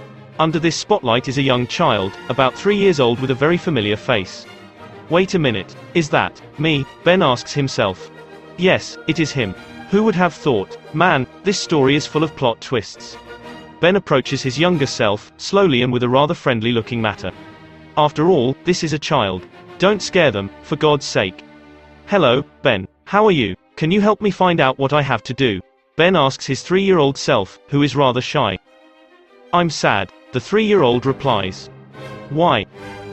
Under this spotlight is a young child, about 3 years old with a very familiar face. Wait a minute. Is that me? Ben asks himself. Yes, it is him. Who would have thought? Man, this story is full of plot twists. Ben approaches his younger self, slowly and with a rather friendly looking manner. After all, this is a child. Don't scare them, for God's sake. Hello, Ben. How are you? Can you help me find out what I have to do? Ben asks his 3-year-old self, who is rather shy. I'm sad. The 3-year-old replies. Why?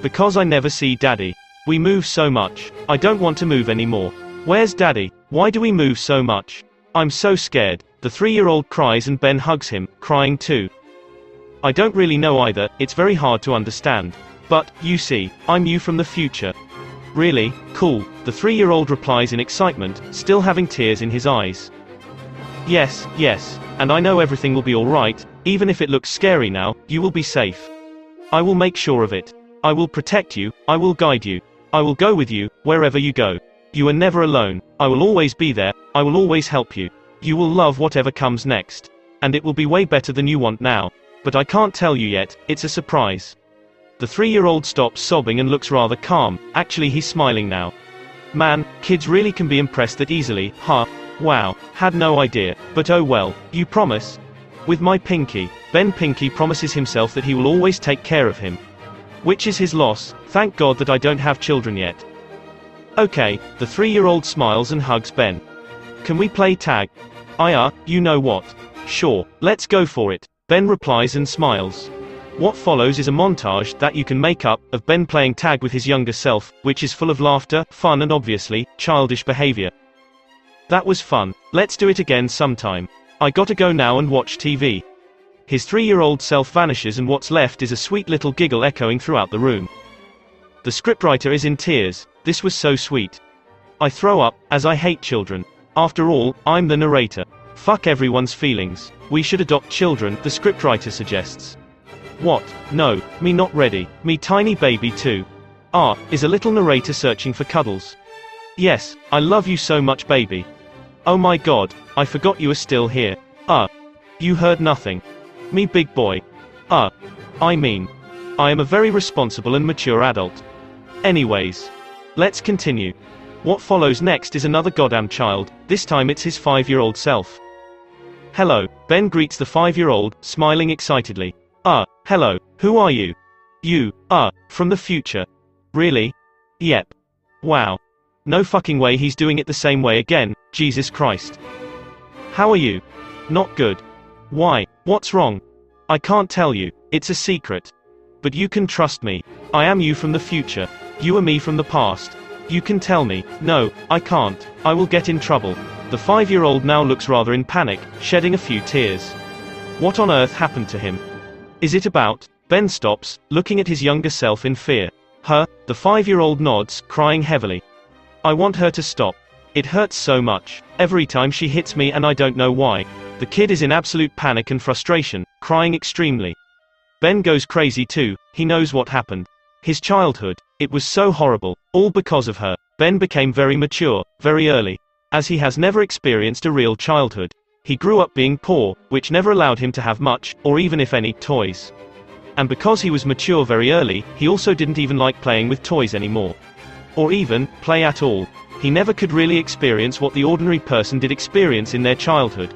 Because I never see Daddy. We move so much. I don't want to move anymore. Where's Daddy? Why do we move so much? I'm so scared. The 3-year-old cries and Ben hugs him, crying too. I don't really know either, it's very hard to understand. But, you see, I'm you from the future. Really? Cool, the 3-year-old replies in excitement, still having tears in his eyes. Yes, yes, and I know everything will be alright, even if it looks scary now, you will be safe. I will make sure of it. I will protect you, I will guide you. I will go with you, wherever you go. You are never alone, I will always be there, I will always help you. You will love whatever comes next. And it will be way better than you want now. But I can't tell you yet, it's a surprise. The 3-year-old stops sobbing and looks rather calm, actually he's smiling now. Man, kids really can be impressed that easily, huh? Wow, had no idea, but oh well, you promise? With my pinky. Ben Pinky promises himself that he will always take care of him. Which is his loss, thank God that I don't have children yet. Okay, the 3-year-old smiles and hugs Ben. Can we play tag? You know what? Sure, let's go for it. Ben replies and smiles. What follows is a montage that you can make up, of Ben playing tag with his younger self, which is full of laughter, fun and obviously, childish behavior. That was fun. Let's do it again sometime. I gotta go now and watch TV. His 3-year-old self vanishes and what's left is a sweet little giggle echoing throughout the room. The scriptwriter is in tears. This was so sweet. I throw up, as I hate children. After all, I'm the narrator. Fuck everyone's feelings. We should adopt children, the scriptwriter suggests. What? No, me not ready, me tiny baby too. Is a little narrator searching for cuddles. Yes, I love you so much baby. Oh my God, I forgot you are still here. You heard nothing. Me big boy. I mean, I am a very responsible and mature adult. Anyways, let's continue. What follows next is another goddamn child, this time it's his 5-year-old self. Hello, Ben greets the 5-year-old, smiling excitedly. Hello, who are you? From the future. Really? Yep. Wow. No fucking way he's doing it the same way again, Jesus Christ. How are you? Not good. Why? What's wrong? I can't tell you, it's a secret. But you can trust me. I am you from the future. You are me from the past. You can tell me. No, I can't. I will get in trouble. The 5-year-old now looks rather in panic, shedding a few tears. What on earth happened to him? Is it about? Ben stops, looking at his younger self in fear. The 5-year-old nods, crying heavily. I want her to stop. It hurts so much. Every time she hits me and I don't know why. The kid is in absolute panic and frustration, crying extremely. Ben goes crazy too, he knows what happened. His childhood, it was so horrible, all because of her. Ben became very mature, very early. As he has never experienced a real childhood. He grew up being poor, which never allowed him to have much, or even if any, toys. And because he was mature very early, he also didn't even like playing with toys anymore. Or even, play at all. He never could really experience what the ordinary person did experience in their childhood.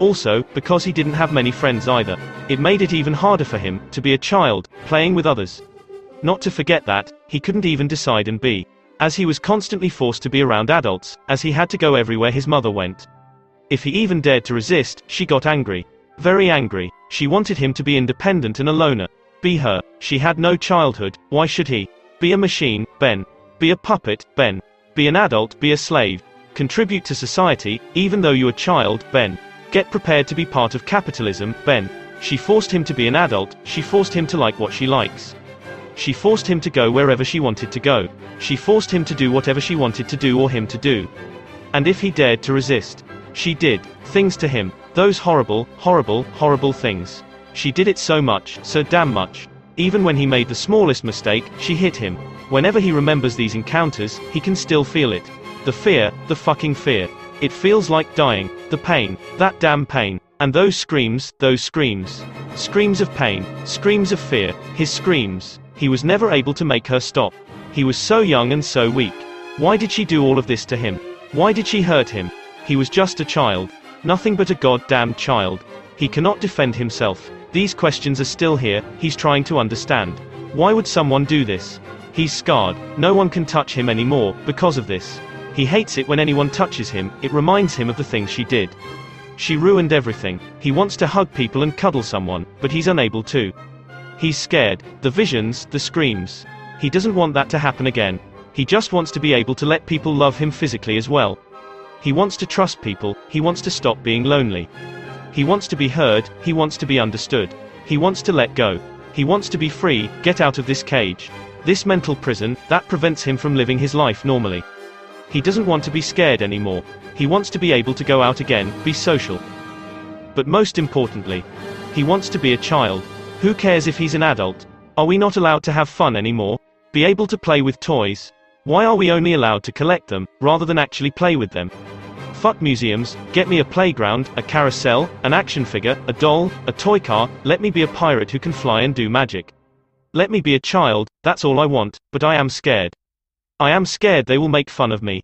Also, because he didn't have many friends either. It made it even harder for him, to be a child, playing with others. Not to forget that, he couldn't even decide and be. As he was constantly forced to be around adults, as he had to go everywhere his mother went. If he even dared to resist, she got angry. Very angry. She wanted him to be independent and a loner. Be her. She had no childhood, why should he? Be a machine, Ben. Be a puppet, Ben. Be an adult, be a slave. Contribute to society, even though you're a child, Ben. Get prepared to be part of capitalism, Ben. She forced him to be an adult, she forced him to like what she likes. She forced him to go wherever she wanted to go. She forced him to do whatever she wanted to do or him to do. And if he dared to resist, she did things to him, those horrible, horrible, horrible things. She did it so much, so damn much. Even when he made the smallest mistake, she hit him. Whenever he remembers these encounters, he can still feel it. The fear, the fucking fear. It feels like dying, the pain, that damn pain. And those screams. Screams of pain, screams of fear, his screams. He was never able to make her stop. He was so young and so weak. Why did she do all of this to him? Why did she hurt him? He was just a child. Nothing but a goddamn child. He cannot defend himself. These questions are still here, he's trying to understand. Why would someone do this? He's scarred. No one can touch him anymore, because of this. He hates it when anyone touches him, it reminds him of the things she did. She ruined everything. He wants to hug people and cuddle someone, but he's unable to. He's scared. The visions, the screams. He doesn't want that to happen again. He just wants to be able to let people love him physically as well. He wants to trust people, he wants to stop being lonely. He wants to be heard, he wants to be understood. He wants to let go. He wants to be free, get out of this cage. This mental prison, that prevents him from living his life normally. He doesn't want to be scared anymore. He wants to be able to go out again, be social. But most importantly, he wants to be a child. Who cares if he's an adult? Are we not allowed to have fun anymore? Be able to play with toys? Why are we only allowed to collect them, rather than actually play with them? Fuck museums, get me a playground, a carousel, an action figure, a doll, a toy car, let me be a pirate who can fly and do magic. Let me be a child, that's all I want, but I am scared. I am scared they will make fun of me.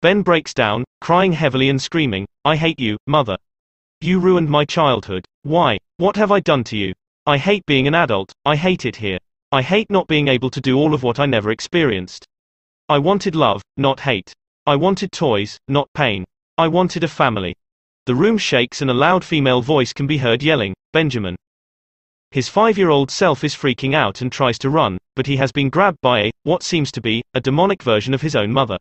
Ben breaks down, crying heavily and screaming, I hate you, mother. You ruined my childhood. Why? What have I done to you? I hate being an adult, I hate it here. I hate not being able to do all of what I never experienced. I wanted love, not hate. I wanted toys, not pain. I wanted a family. The room shakes and a loud female voice can be heard yelling, Benjamin. His 5-year-old self is freaking out and tries to run, but he has been grabbed by what seems to be a demonic version of his own mother.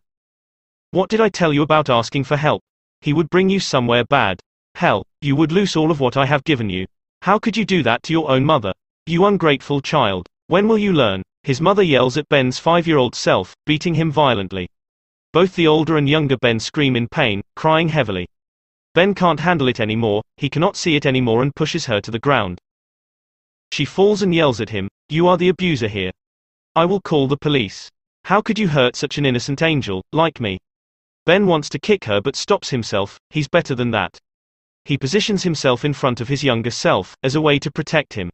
What did I tell you about asking for help? He would bring you somewhere bad. Hell, you would lose all of what I have given you. How could you do that to your own mother? You ungrateful child. When will you learn? His mother yells at Ben's 5-year-old self, beating him violently. Both the older and younger Ben scream in pain, crying heavily. Ben can't handle it anymore, he cannot see it anymore and pushes her to the ground. She falls and yells at him, you are the abuser here. I will call the police. How could you hurt such an innocent angel, like me? Ben wants to kick her but stops himself, he's better than that. He positions himself in front of his younger self, as a way to protect him.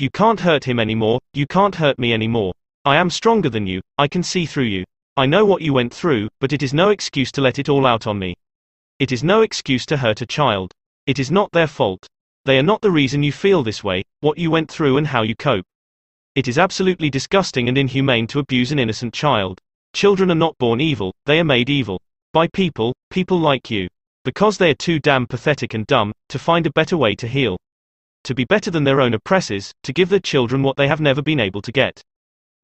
You can't hurt him anymore, you can't hurt me anymore. I am stronger than you, I can see through you. I know what you went through, but it is no excuse to let it all out on me. It is no excuse to hurt a child. It is not their fault. They are not the reason you feel this way, what you went through and how you cope. It is absolutely disgusting and inhumane to abuse an innocent child. Children are not born evil, they are made evil. By people like you. Because they are too damn pathetic and dumb, to find a better way to heal. To be better than their own oppressors, to give their children what they have never been able to get.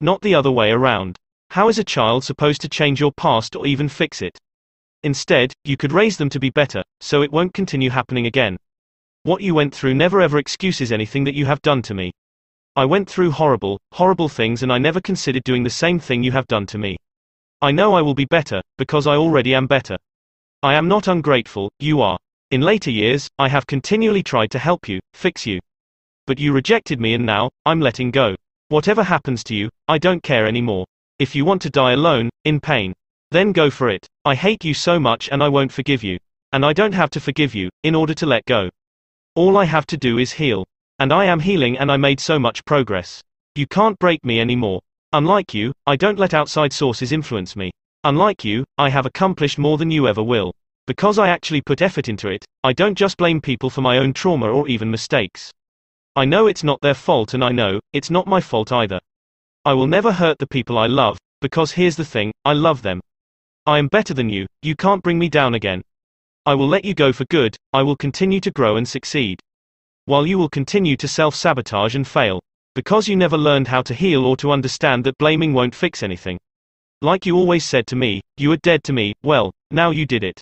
Not the other way around. How is a child supposed to change your past or even fix it? Instead, you could raise them to be better, so it won't continue happening again. What you went through never ever excuses anything that you have done to me. I went through horrible, horrible things and I never considered doing the same thing you have done to me. I know I will be better, because I already am better. I am not ungrateful, you are. In later years, I have continually tried to help you, fix you. But you rejected me and now, I'm letting go. Whatever happens to you, I don't care anymore. If you want to die alone, in pain, then go for it. I hate you so much and I won't forgive you. And I don't have to forgive you, in order to let go. All I have to do is heal. And I am healing and I made so much progress. You can't break me anymore. Unlike you, I don't let outside sources influence me. Unlike you, I have accomplished more than you ever will. Because I actually put effort into it, I don't just blame people for my own trauma or even mistakes. I know it's not their fault and I know, it's not my fault either. I will never hurt the people I love, because here's the thing, I love them. I am better than you, you can't bring me down again. I will let you go for good, I will continue to grow and succeed. While you will continue to self-sabotage and fail. Because you never learned how to heal or to understand that blaming won't fix anything. Like you always said to me, you are dead to me, well, now you did it.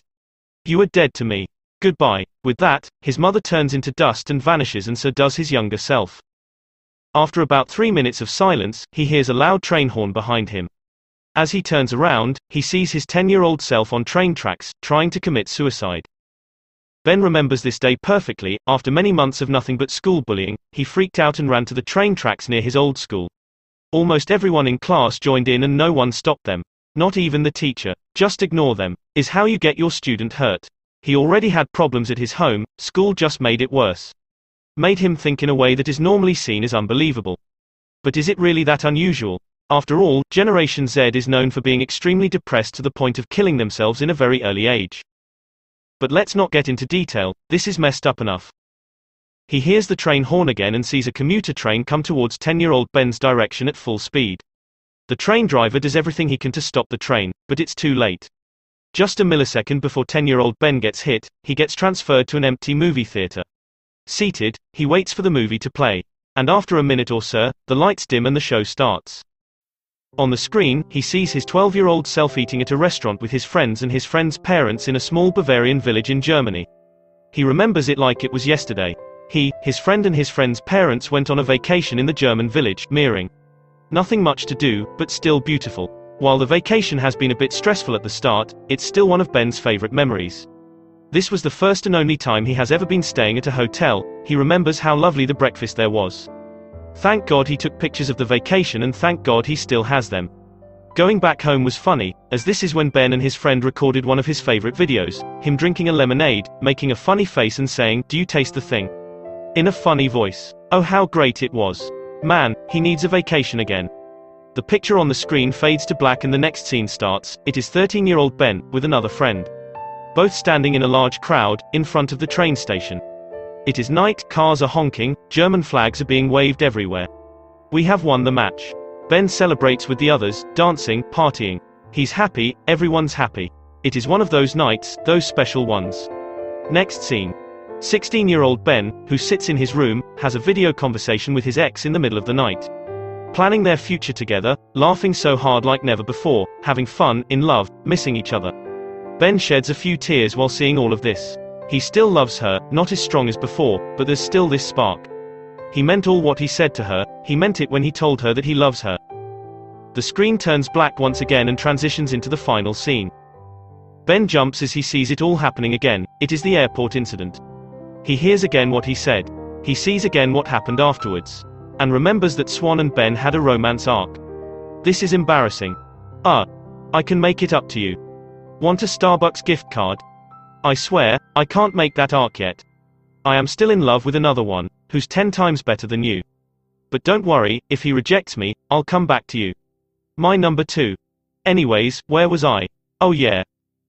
You are dead to me. Goodbye. With that, his mother turns into dust and vanishes and so does his younger self. After about 3 minutes of silence, he hears a loud train horn behind him. As he turns around, he sees his 10-year-old self on train tracks, trying to commit suicide. Ben remembers this day perfectly, after many months of nothing but school bullying, he freaked out and ran to the train tracks near his old school. Almost everyone in class joined in and no one stopped them. Not even the teacher. Just ignore them, is how you get your student hurt. He already had problems at his home, school just made it worse. Made him think in a way that is normally seen as unbelievable. But is it really that unusual? After all, Generation Z is known for being extremely depressed to the point of killing themselves in a very early age. But let's not get into detail, this is messed up enough. He hears the train horn again and sees a commuter train come towards 10-year-old Ben's direction at full speed. The train driver does everything he can to stop the train, but it's too late. Just a millisecond before 10-year-old Ben gets hit, he gets transferred to an empty movie theater. Seated, he waits for the movie to play. And after a minute or so, the lights dim and the show starts. On the screen, he sees his 12-year-old self eating at a restaurant with his friends and his friends' parents in a small Bavarian village in Germany. He remembers it like it was yesterday. He, his friend and his friend's parents went on a vacation in the German village, Meering. Nothing much to do, but still beautiful. While the vacation has been a bit stressful at the start, it's still one of Ben's favorite memories. This was the first and only time he has ever been staying at a hotel, he remembers how lovely the breakfast there was. Thank God he took pictures of the vacation and thank God he still has them. Going back home was funny, as this is when Ben and his friend recorded one of his favorite videos, him drinking a lemonade, making a funny face and saying, "Do you taste the thing?" in a funny voice. Oh how great it was. Man, he needs a vacation again. The picture on the screen fades to black and the next scene starts, it is 13-year-old Ben, with another friend. Both standing in a large crowd, in front of the train station. It is night, cars are honking, German flags are being waved everywhere. We have won the match. Ben celebrates with the others, dancing, partying. He's happy, everyone's happy. It is one of those nights, those special ones. Next scene. 16-year-old Ben, who sits in his room, has a video conversation with his ex in the middle of the night. Planning their future together, laughing so hard like never before, having fun, in love, missing each other. Ben sheds a few tears while seeing all of this. He still loves her, not as strong as before, but there's still this spark. He meant all what he said to her, he meant it when he told her that he loves her. The screen turns black once again and transitions into the final scene. Ben jumps as he sees it all happening again, it is the airport incident. He hears again what he said. He sees again what happened afterwards. And remembers that Swan and Ben had a romance arc. This is embarrassing. I can make it up to you. Want a Starbucks gift card? I swear, I can't make that arc yet. I am still in love with another one, who's 10 times better than you. But don't worry, if he rejects me, I'll come back to you. My number 2. Anyways, where was I? Oh yeah.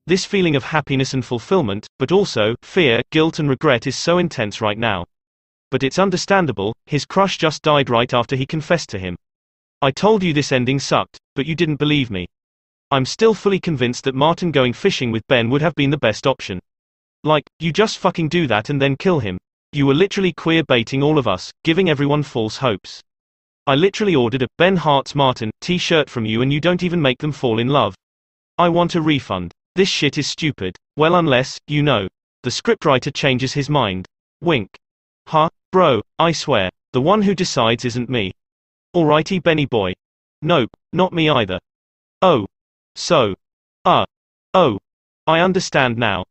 This feeling of happiness and fulfillment, but also, fear, guilt and regret is so intense right now. But it's understandable, his crush just died right after he confessed to him. I told you this ending sucked, but you didn't believe me. I'm still fully convinced that Martin going fishing with Ben would have been the best option. Like, you just fucking do that and then kill him. You were literally queer baiting all of us, giving everyone false hopes. I literally ordered a Ben Hearts Martin t-shirt from you and you don't even make them fall in love. I want a refund. This shit is stupid. Well, unless, you know, the scriptwriter changes his mind. Wink. Huh? Bro, I swear, the one who decides isn't me. Alrighty Benny boy. Nope, not me either. Oh. So. Oh. I understand now.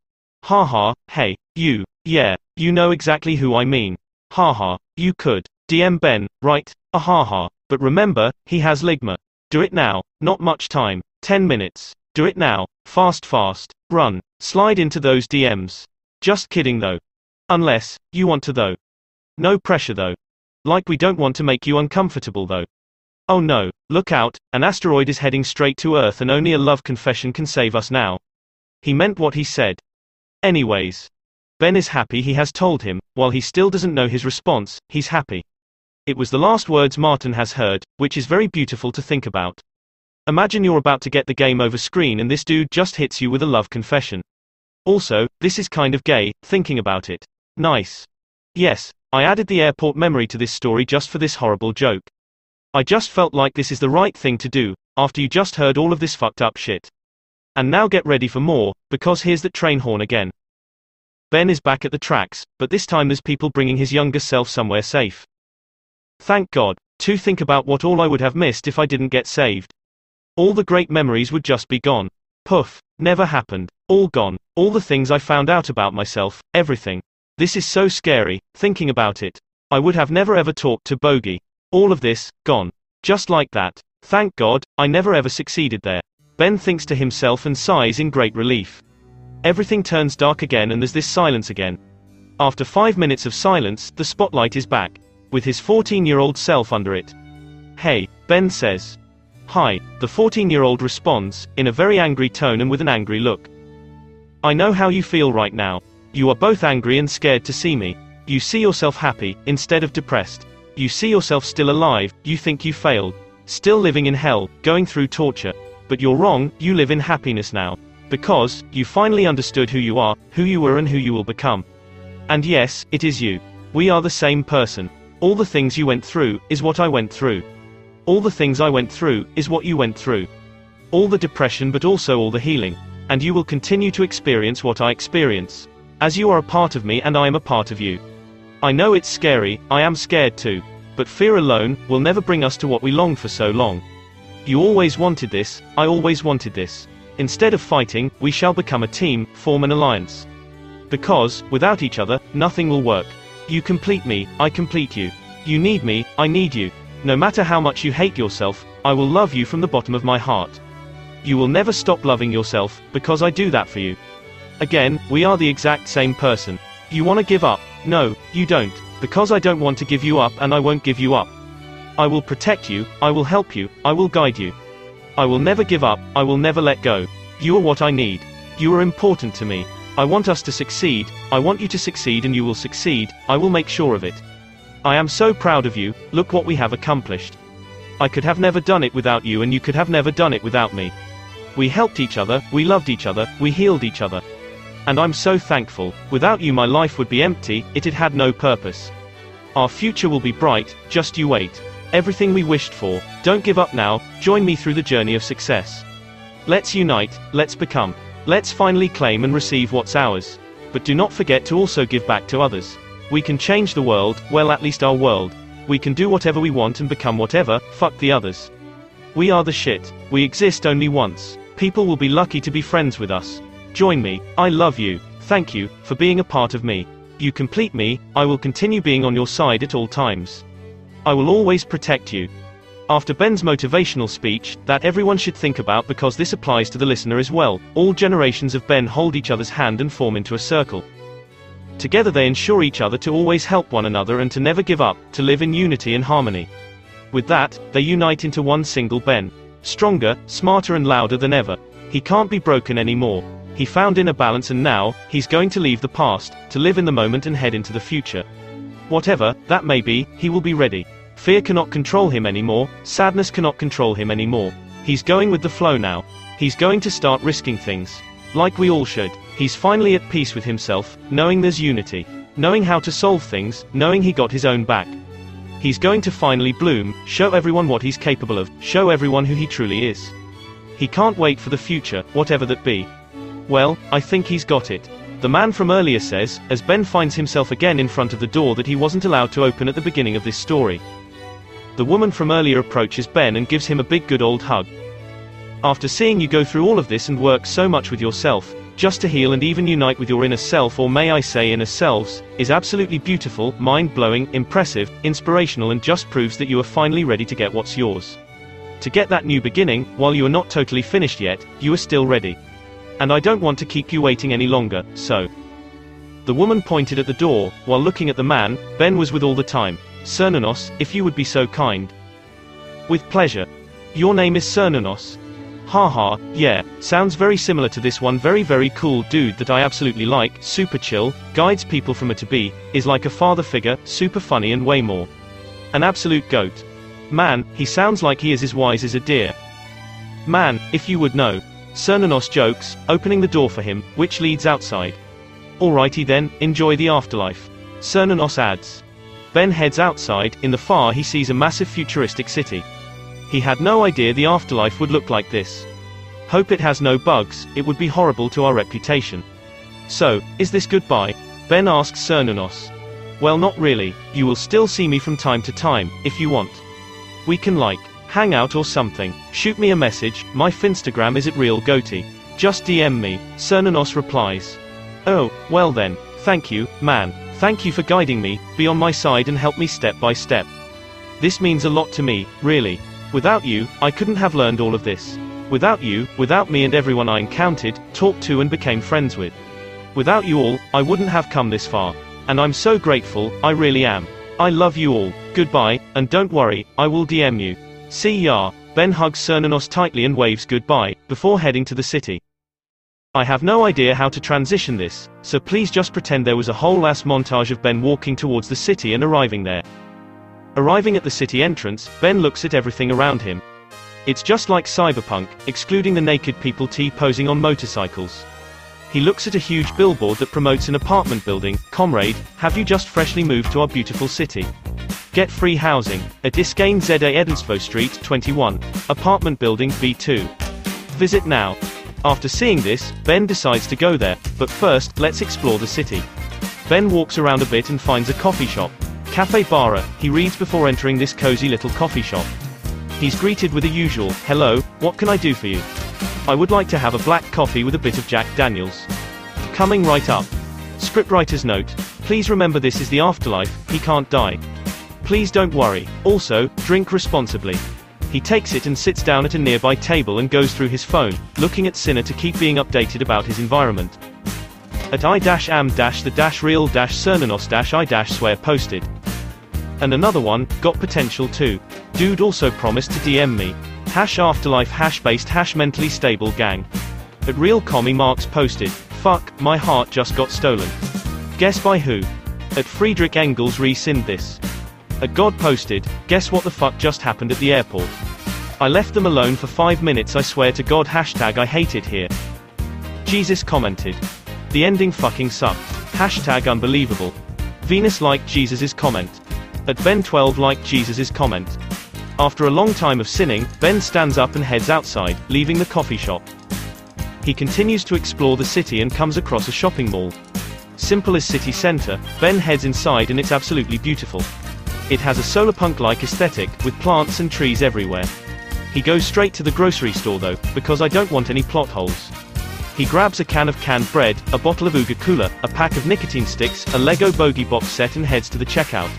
Haha, hey, you. Yeah, you know exactly who I mean. Haha, you could. DM Ben, right? Haha. But remember, he has ligma. Do it now. Not much time. 10 minutes. Do it now. Fast. Run. Slide into those DMs. Just kidding though. Unless, you want to though. No pressure though. Like we don't want to make you uncomfortable though. Oh no, look out, an asteroid is heading straight to Earth and only a love confession can save us now. He meant what he said. Anyways. Ben is happy he has told him, while he still doesn't know his response, he's happy. It was the last words Martin has heard, which is very beautiful to think about. Imagine you're about to get the game over screen and this dude just hits you with a love confession. Also, this is kind of gay, thinking about it. Nice. Yes. I added the airport memory to this story just for this horrible joke. I just felt like this is the right thing to do, after you just heard all of this fucked up shit. And now get ready for more, because here's the train horn again. Ben is back at the tracks, but this time there's people bringing his younger self somewhere safe. Thank God. To think about what all I would have missed if I didn't get saved. All the great memories would just be gone. Poof. Never happened. All gone. All the things I found out about myself, everything. This is so scary, thinking about it. I would have never ever talked to Bogey. All of this, gone. Just like that. Thank God, I never ever succeeded there. Ben thinks to himself and sighs in great relief. Everything turns dark again and there's this silence again. After 5 minutes of silence, the spotlight is back. With his 14-year-old self under it. Hey, Ben says. Hi, the 14-year-old responds, in a very angry tone and with an angry look. I know how you feel right now. You are both angry and scared to see me. You see yourself happy, instead of depressed. You see yourself still alive, you think you failed. Still living in hell, going through torture. But you're wrong, you live in happiness now. Because, you finally understood who you are, who you were and who you will become. And yes, it is you. We are the same person. All the things you went through, is what I went through. All the things I went through, is what you went through. All the depression but also all the healing. And you will continue to experience what I experience. As you are a part of me and I am a part of you. I know it's scary, I am scared too. But fear alone, will never bring us to what we longed for so long. You always wanted this, I always wanted this. Instead of fighting, we shall become a team, form an alliance. Because, without each other, nothing will work. You complete me, I complete you. You need me, I need you. No matter how much you hate yourself, I will love you from the bottom of my heart. You will never stop loving yourself, because I do that for you. Again, we are the exact same person. You wanna give up? No, you don't. Because I don't want to give you up and I won't give you up. I will protect you, I will help you, I will guide you. I will never give up, I will never let go. You are what I need. You are important to me. I want us to succeed, I want you to succeed and you will succeed, I will make sure of it. I am so proud of you, look what we have accomplished. I could have never done it without you, and you could have never done it without me. We helped each other, we loved each other, we healed each other. And I'm so thankful. Without you my life would be empty, it had no purpose. Our future will be bright, just you wait. Everything we wished for. Don't give up now, join me through the journey of success. Let's unite, let's become. Let's finally claim and receive what's ours. But do not forget to also give back to others. We can change the world, well at least our world. We can do whatever we want and become whatever, fuck the others. We are the shit. We exist only once. People will be lucky to be friends with us. Join me. I love you. Thank you for being a part of me. You complete me. I will continue being on your side at all times. I will always protect you. After Ben's motivational speech, that everyone should think about because this applies to the listener as well, all generations of Ben hold each other's hand and form into a circle. Together they ensure each other to always help one another and to never give up, to live in unity and harmony. With that, they unite into one single Ben. Stronger, smarter and louder than ever. He can't be broken anymore. He found inner balance, and now, he's going to leave the past, to live in the moment and head into the future. Whatever that may be, he will be ready. Fear cannot control him anymore, sadness cannot control him anymore. He's going with the flow now. He's going to start risking things. Like we all should. He's finally at peace with himself, knowing there's unity. Knowing how to solve things, knowing he got his own back. He's going to finally bloom, show everyone what he's capable of, show everyone who he truly is. He can't wait for the future, whatever that be. Well, I think he's got it. The man from earlier says, as Ben finds himself again in front of the door that he wasn't allowed to open at the beginning of this story. The woman from earlier approaches Ben and gives him a big good old hug. After seeing you go through all of this and work so much with yourself, just to heal and even unite with your inner self, or may I say inner selves, is absolutely beautiful, mind-blowing, impressive, inspirational, and just proves that you are finally ready to get what's yours. To get that new beginning, while you are not totally finished yet, you are still ready. And I don't want to keep you waiting any longer, so. The woman pointed at the door, while looking at the man Ben was with all the time. Cernunnos, if you would be so kind. With pleasure. Your name is Cernunnos? Haha, yeah, sounds very similar to this one very cool dude that I absolutely like, super chill, guides people from A to B, is like a father figure, super funny and way more. An absolute goat. Man, he sounds like he is as wise as a deer. Man, if you would know. Cernunnos jokes, opening the door for him, which leads outside. Alrighty then, enjoy the afterlife. Cernunnos adds. Ben heads outside, in the far he sees a massive futuristic city. He had no idea the afterlife would look like this. Hope it has no bugs, it would be horrible to our reputation. So, is this goodbye? Ben asks Cernunnos. Well, not really, you will still see me from time to time, if you want. We can like, hang out or something. Shoot me a message, my Finstagram is @realgoatee. Just DM me, Cernunnos replies. Oh, well then, thank you, man, thank you for guiding me, be on my side and help me step by step. This means a lot to me, really. Without you, I couldn't have learned all of this. Without you, without me and everyone I encountered, talked to and became friends with. Without you all, I wouldn't have come this far. And I'm so grateful, I really am. I love you all, goodbye, and don't worry, I will DM you. See ya. Ben hugs Cernunnos tightly and waves goodbye, before heading to the city. I have no idea how to transition this, so please just pretend there was a whole ass montage of Ben walking towards the city and arriving there. Arriving at the city entrance, Ben looks at everything around him. It's just like Cyberpunk, excluding the naked people posing on motorcycles. He looks at a huge billboard that promotes an apartment building. Comrade, have you just freshly moved to our beautiful city? Get free housing at Iskane ZA Edenspo Street 21, apartment building B2. Visit now. After seeing this, Ben decides to go there, but first, let's explore the city. Ben walks around a bit and finds a coffee shop. Café Barra, he reads before entering this cozy little coffee shop. He's greeted with the usual, hello, what can I do for you? I would like to have a black coffee with a bit of Jack Daniels. Coming right up. Scriptwriter's note, please remember this is the afterlife, he can't die. Please don't worry. Also, drink responsibly. He takes it and sits down at a nearby table and goes through his phone, looking at Sinner to keep being updated about his environment. At I-am-the-real-Cernunnos-I-swear posted. And another one, got potential too. Dude also promised to DM me. #afterlife #based #mentally stable gang. At @realcommymarks posted. Fuck, my heart just got stolen. Guess by who? At Friedrich Engels re-sinned this. A god posted, "Guess what the fuck just happened at the airport? I left them alone for 5 minutes, I swear to god, hashtag I hate it here." Jesus commented, "The ending fucking sucked. Hashtag unbelievable." Venus liked Jesus's comment. At Ben12 liked Jesus's comment. After a long time of sinning, Ben stands up and heads outside, leaving the coffee shop. He continues to explore the city and comes across a shopping mall. Simple as city center, Ben heads inside and it's absolutely beautiful. It has a solarpunk-like aesthetic, with plants and trees everywhere. He goes straight to the grocery store though, because I don't want any plot holes. He grabs a can of canned bread, a bottle of Uga Cooler, a pack of nicotine sticks, a Lego Bogey box set and heads to the checkout.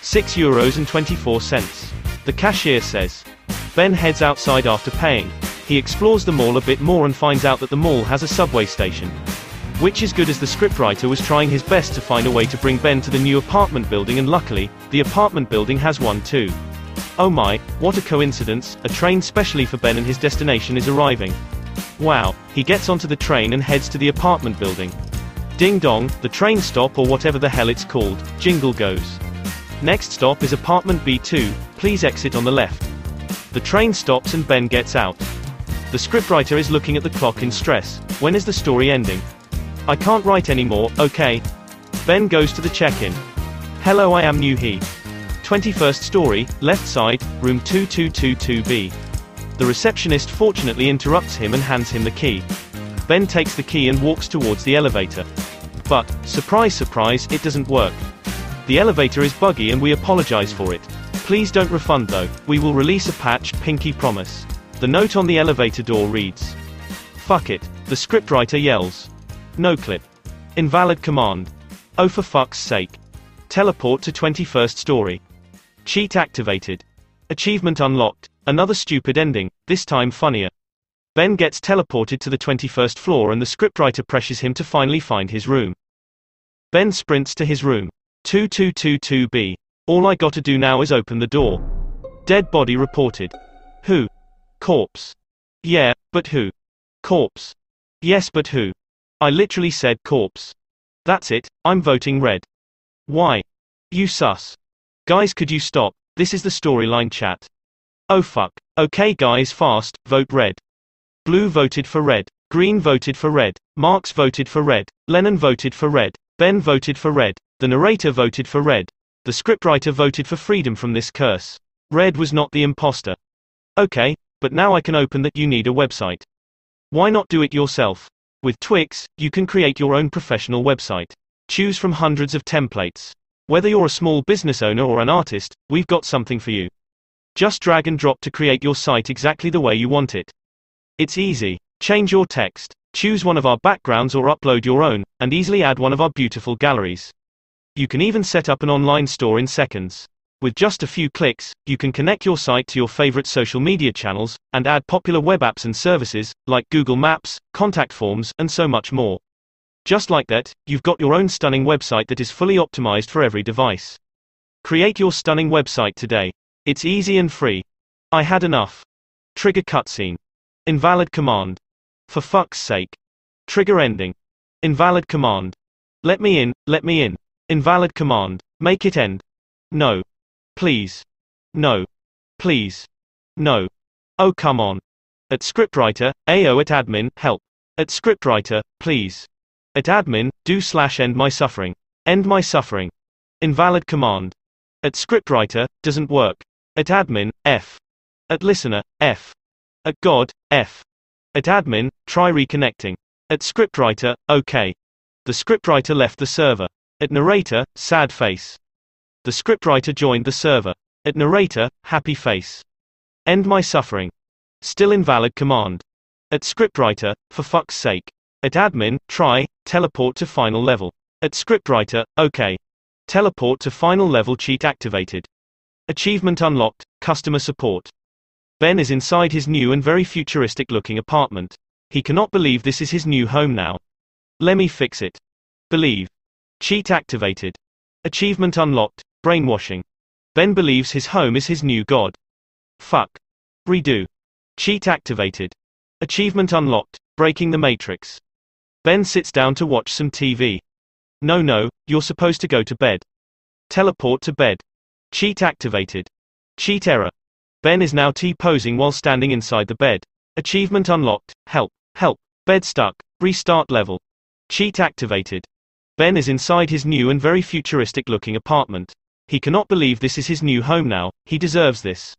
€6.24. The cashier says. Ben heads outside after paying. He explores the mall a bit more and finds out that the mall has a subway station. Which is good, as the scriptwriter was trying his best to find a way to bring Ben to the new apartment building, and luckily, the apartment building has one too. Oh my, what a coincidence, a train specially for Ben and his destination is arriving. Wow, he gets onto the train and heads to the apartment building. Ding dong, the train stop, or whatever the hell it's called, jingle goes. Next stop is apartment B2, please exit on the left. The train stops and Ben gets out. The scriptwriter is looking at the clock in stress, when is the story ending? I can't write anymore, okay. Ben goes to the check-in. Hello, I am new he. 21st story, left side, room 2222B. The receptionist fortunately interrupts him and hands him the key. Ben takes the key and walks towards the elevator. But, surprise surprise, it doesn't work. The elevator is buggy and we apologize for it. Please don't refund though, we will release a patch, pinky promise. The note on the elevator door reads. Fuck it, the scriptwriter yells. No clip. Invalid command. Oh for fuck's sake. Teleport to 21st story. Cheat activated. Achievement unlocked. Another stupid ending, this time funnier. Ben gets teleported to the 21st floor and the scriptwriter pressures him to finally find his room. Ben sprints to his room. 2222B. All I gotta do now is open the door. Dead body reported. Who? Corpse. Yeah, but who? Corpse. Yes, but who? I literally said corpse. That's it, I'm voting red. Why? You sus. Guys, could you stop? This is the storyline chat. Oh fuck. Okay guys, fast, vote red. Blue voted for red. Green voted for red. Marx voted for red. Lennon voted for red. Ben voted for red. The narrator voted for red. The scriptwriter voted for freedom from this curse. Red was not the imposter. Okay, but now I can open that. You need a website. Why not do it yourself? With Twix, you can create your own professional website. Choose from hundreds of templates. Whether you're a small business owner or an artist, we've got something for you. Just drag and drop to create your site exactly the way you want it. It's easy. Change your text, choose one of our backgrounds or upload your own, and easily add one of our beautiful galleries. You can even set up an online store in seconds. With just a few clicks, you can connect your site to your favorite social media channels, and add popular web apps and services, like Google Maps, contact forms, and so much more. Just like that, you've got your own stunning website that is fully optimized for every device. Create your stunning website today. It's easy and free. I had enough. Trigger cutscene. Invalid command. For fuck's sake. Trigger ending. Invalid command. Let me in, let me in. Invalid command. Make it end. No. Please. No. Please. No. Oh come on. At scriptwriter, AO at admin, help. At scriptwriter, please. At admin, do/end my suffering. End my suffering. Invalid command. At scriptwriter, doesn't work. At admin, F. At listener, F. At god, F. At admin, try reconnecting. At scriptwriter, okay. The scriptwriter left the server. At narrator, sad face. The scriptwriter joined the server. At narrator, happy face. End my suffering. Still invalid command. At scriptwriter, for fuck's sake. At admin, try, teleport to final level. At scriptwriter, okay. Teleport to final level, cheat activated. Achievement unlocked, customer support. Ben is inside his new and very futuristic looking apartment. He cannot believe this is his new home now. Lemme fix it. Believe. Cheat activated. Achievement unlocked, brainwashing. Ben believes his home is his new god. Fuck. Redo. Cheat activated. Achievement unlocked, breaking the matrix. Ben sits down to watch some TV. No, you're supposed to go to bed. Teleport to bed. Cheat activated. Cheat error. Ben is now T-posing while standing inside the bed. Achievement unlocked. Help. Help. Bed stuck. Restart level. Cheat activated. Ben is inside his new and very futuristic-looking apartment. He cannot believe this is his new home now, he deserves this.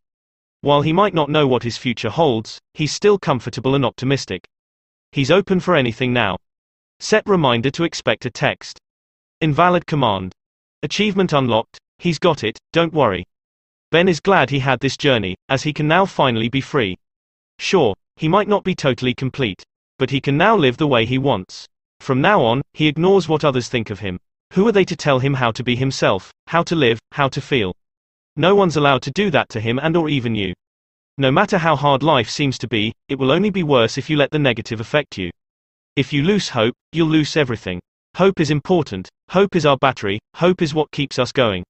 While he might not know what his future holds, he's still comfortable and optimistic. He's open for anything now. Set reminder to expect a text. Invalid command. Achievement unlocked, he's got it, don't worry. Ben is glad he had this journey, as he can now finally be free. Sure, he might not be totally complete, but he can now live the way he wants. From now on, he ignores what others think of him. Who are they to tell him how to be himself, how to live, how to feel? No one's allowed to do that to him and or even you. No matter how hard life seems to be, it will only be worse if you let the negative affect you. If you lose hope, you'll lose everything. Hope is important, hope is our battery, hope is what keeps us going.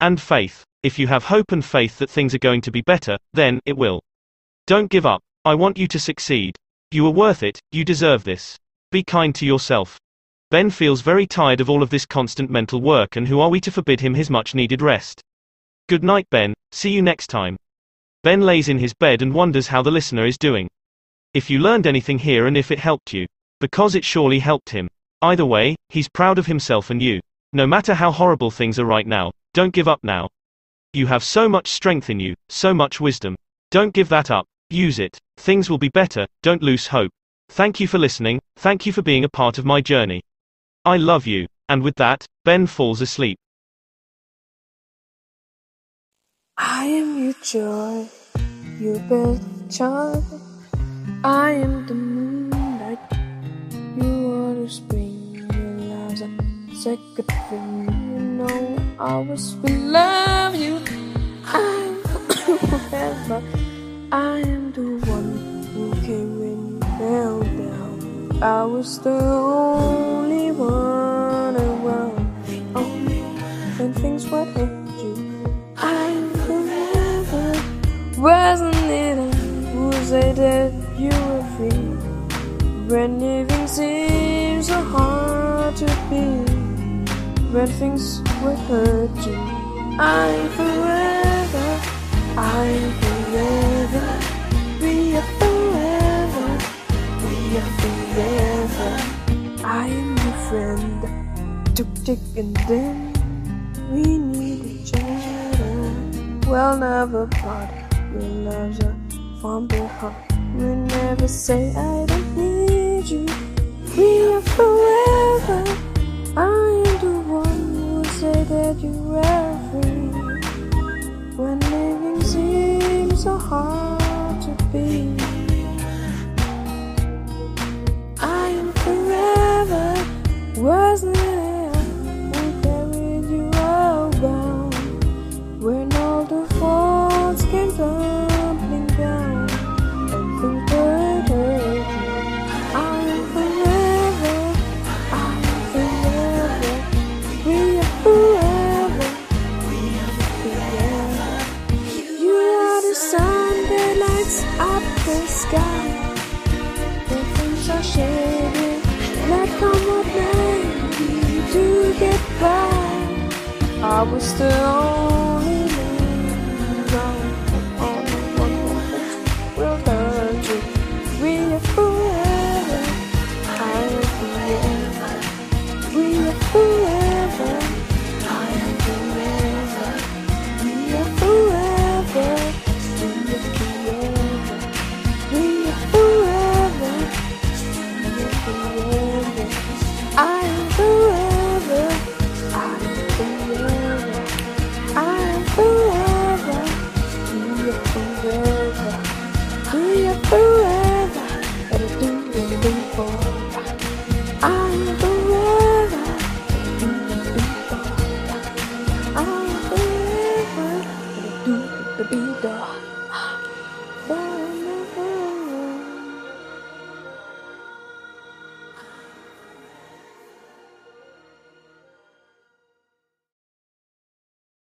And faith. If you have hope and faith that things are going to be better, then it will. Don't give up. I want you to succeed. You are worth it, you deserve this. Be kind to yourself. Ben feels very tired of all of this constant mental work, and who are we to forbid him his much-needed rest? Good night, Ben, see you next time. Ben lays in his bed and wonders how the listener is doing. If you learned anything here and if it helped you. Because it surely helped him. Either way, he's proud of himself and you. No matter how horrible things are right now, don't give up now. You have so much strength in you, so much wisdom. Don't give that up, use it. Things will be better, don't lose hope. Thank you for listening, thank you for being a part of my journey. I love you. And with that, Ben falls asleep. I am your joy, your best child. I am the moonlight, you are the spring, your lives are sacred for me. You know I always will love you. I am forever. I am the one who came when you fell down. I was the only one around, only when things were hurt you. I'm forever. Wasn't it I who said that you were free? When living seems so hard to be, when things will hurt you. I'm forever, I'm forever. We are forever, we are forever. I am your friend, took tick and then we need each other. We'll never part, your love's from the heart. We'll never say I don't need you. We are forever. I am the one who said that you were free. When living seems so hard to be, I am forever. Wasn't there who carried you around when all the faults came tumbling down and things were hurting? Sky, the things are shaded, like come what may to get by. I was the only one, only one who will learn to we are forever. I am forever. We are forever. I am forever. We are forever. Be the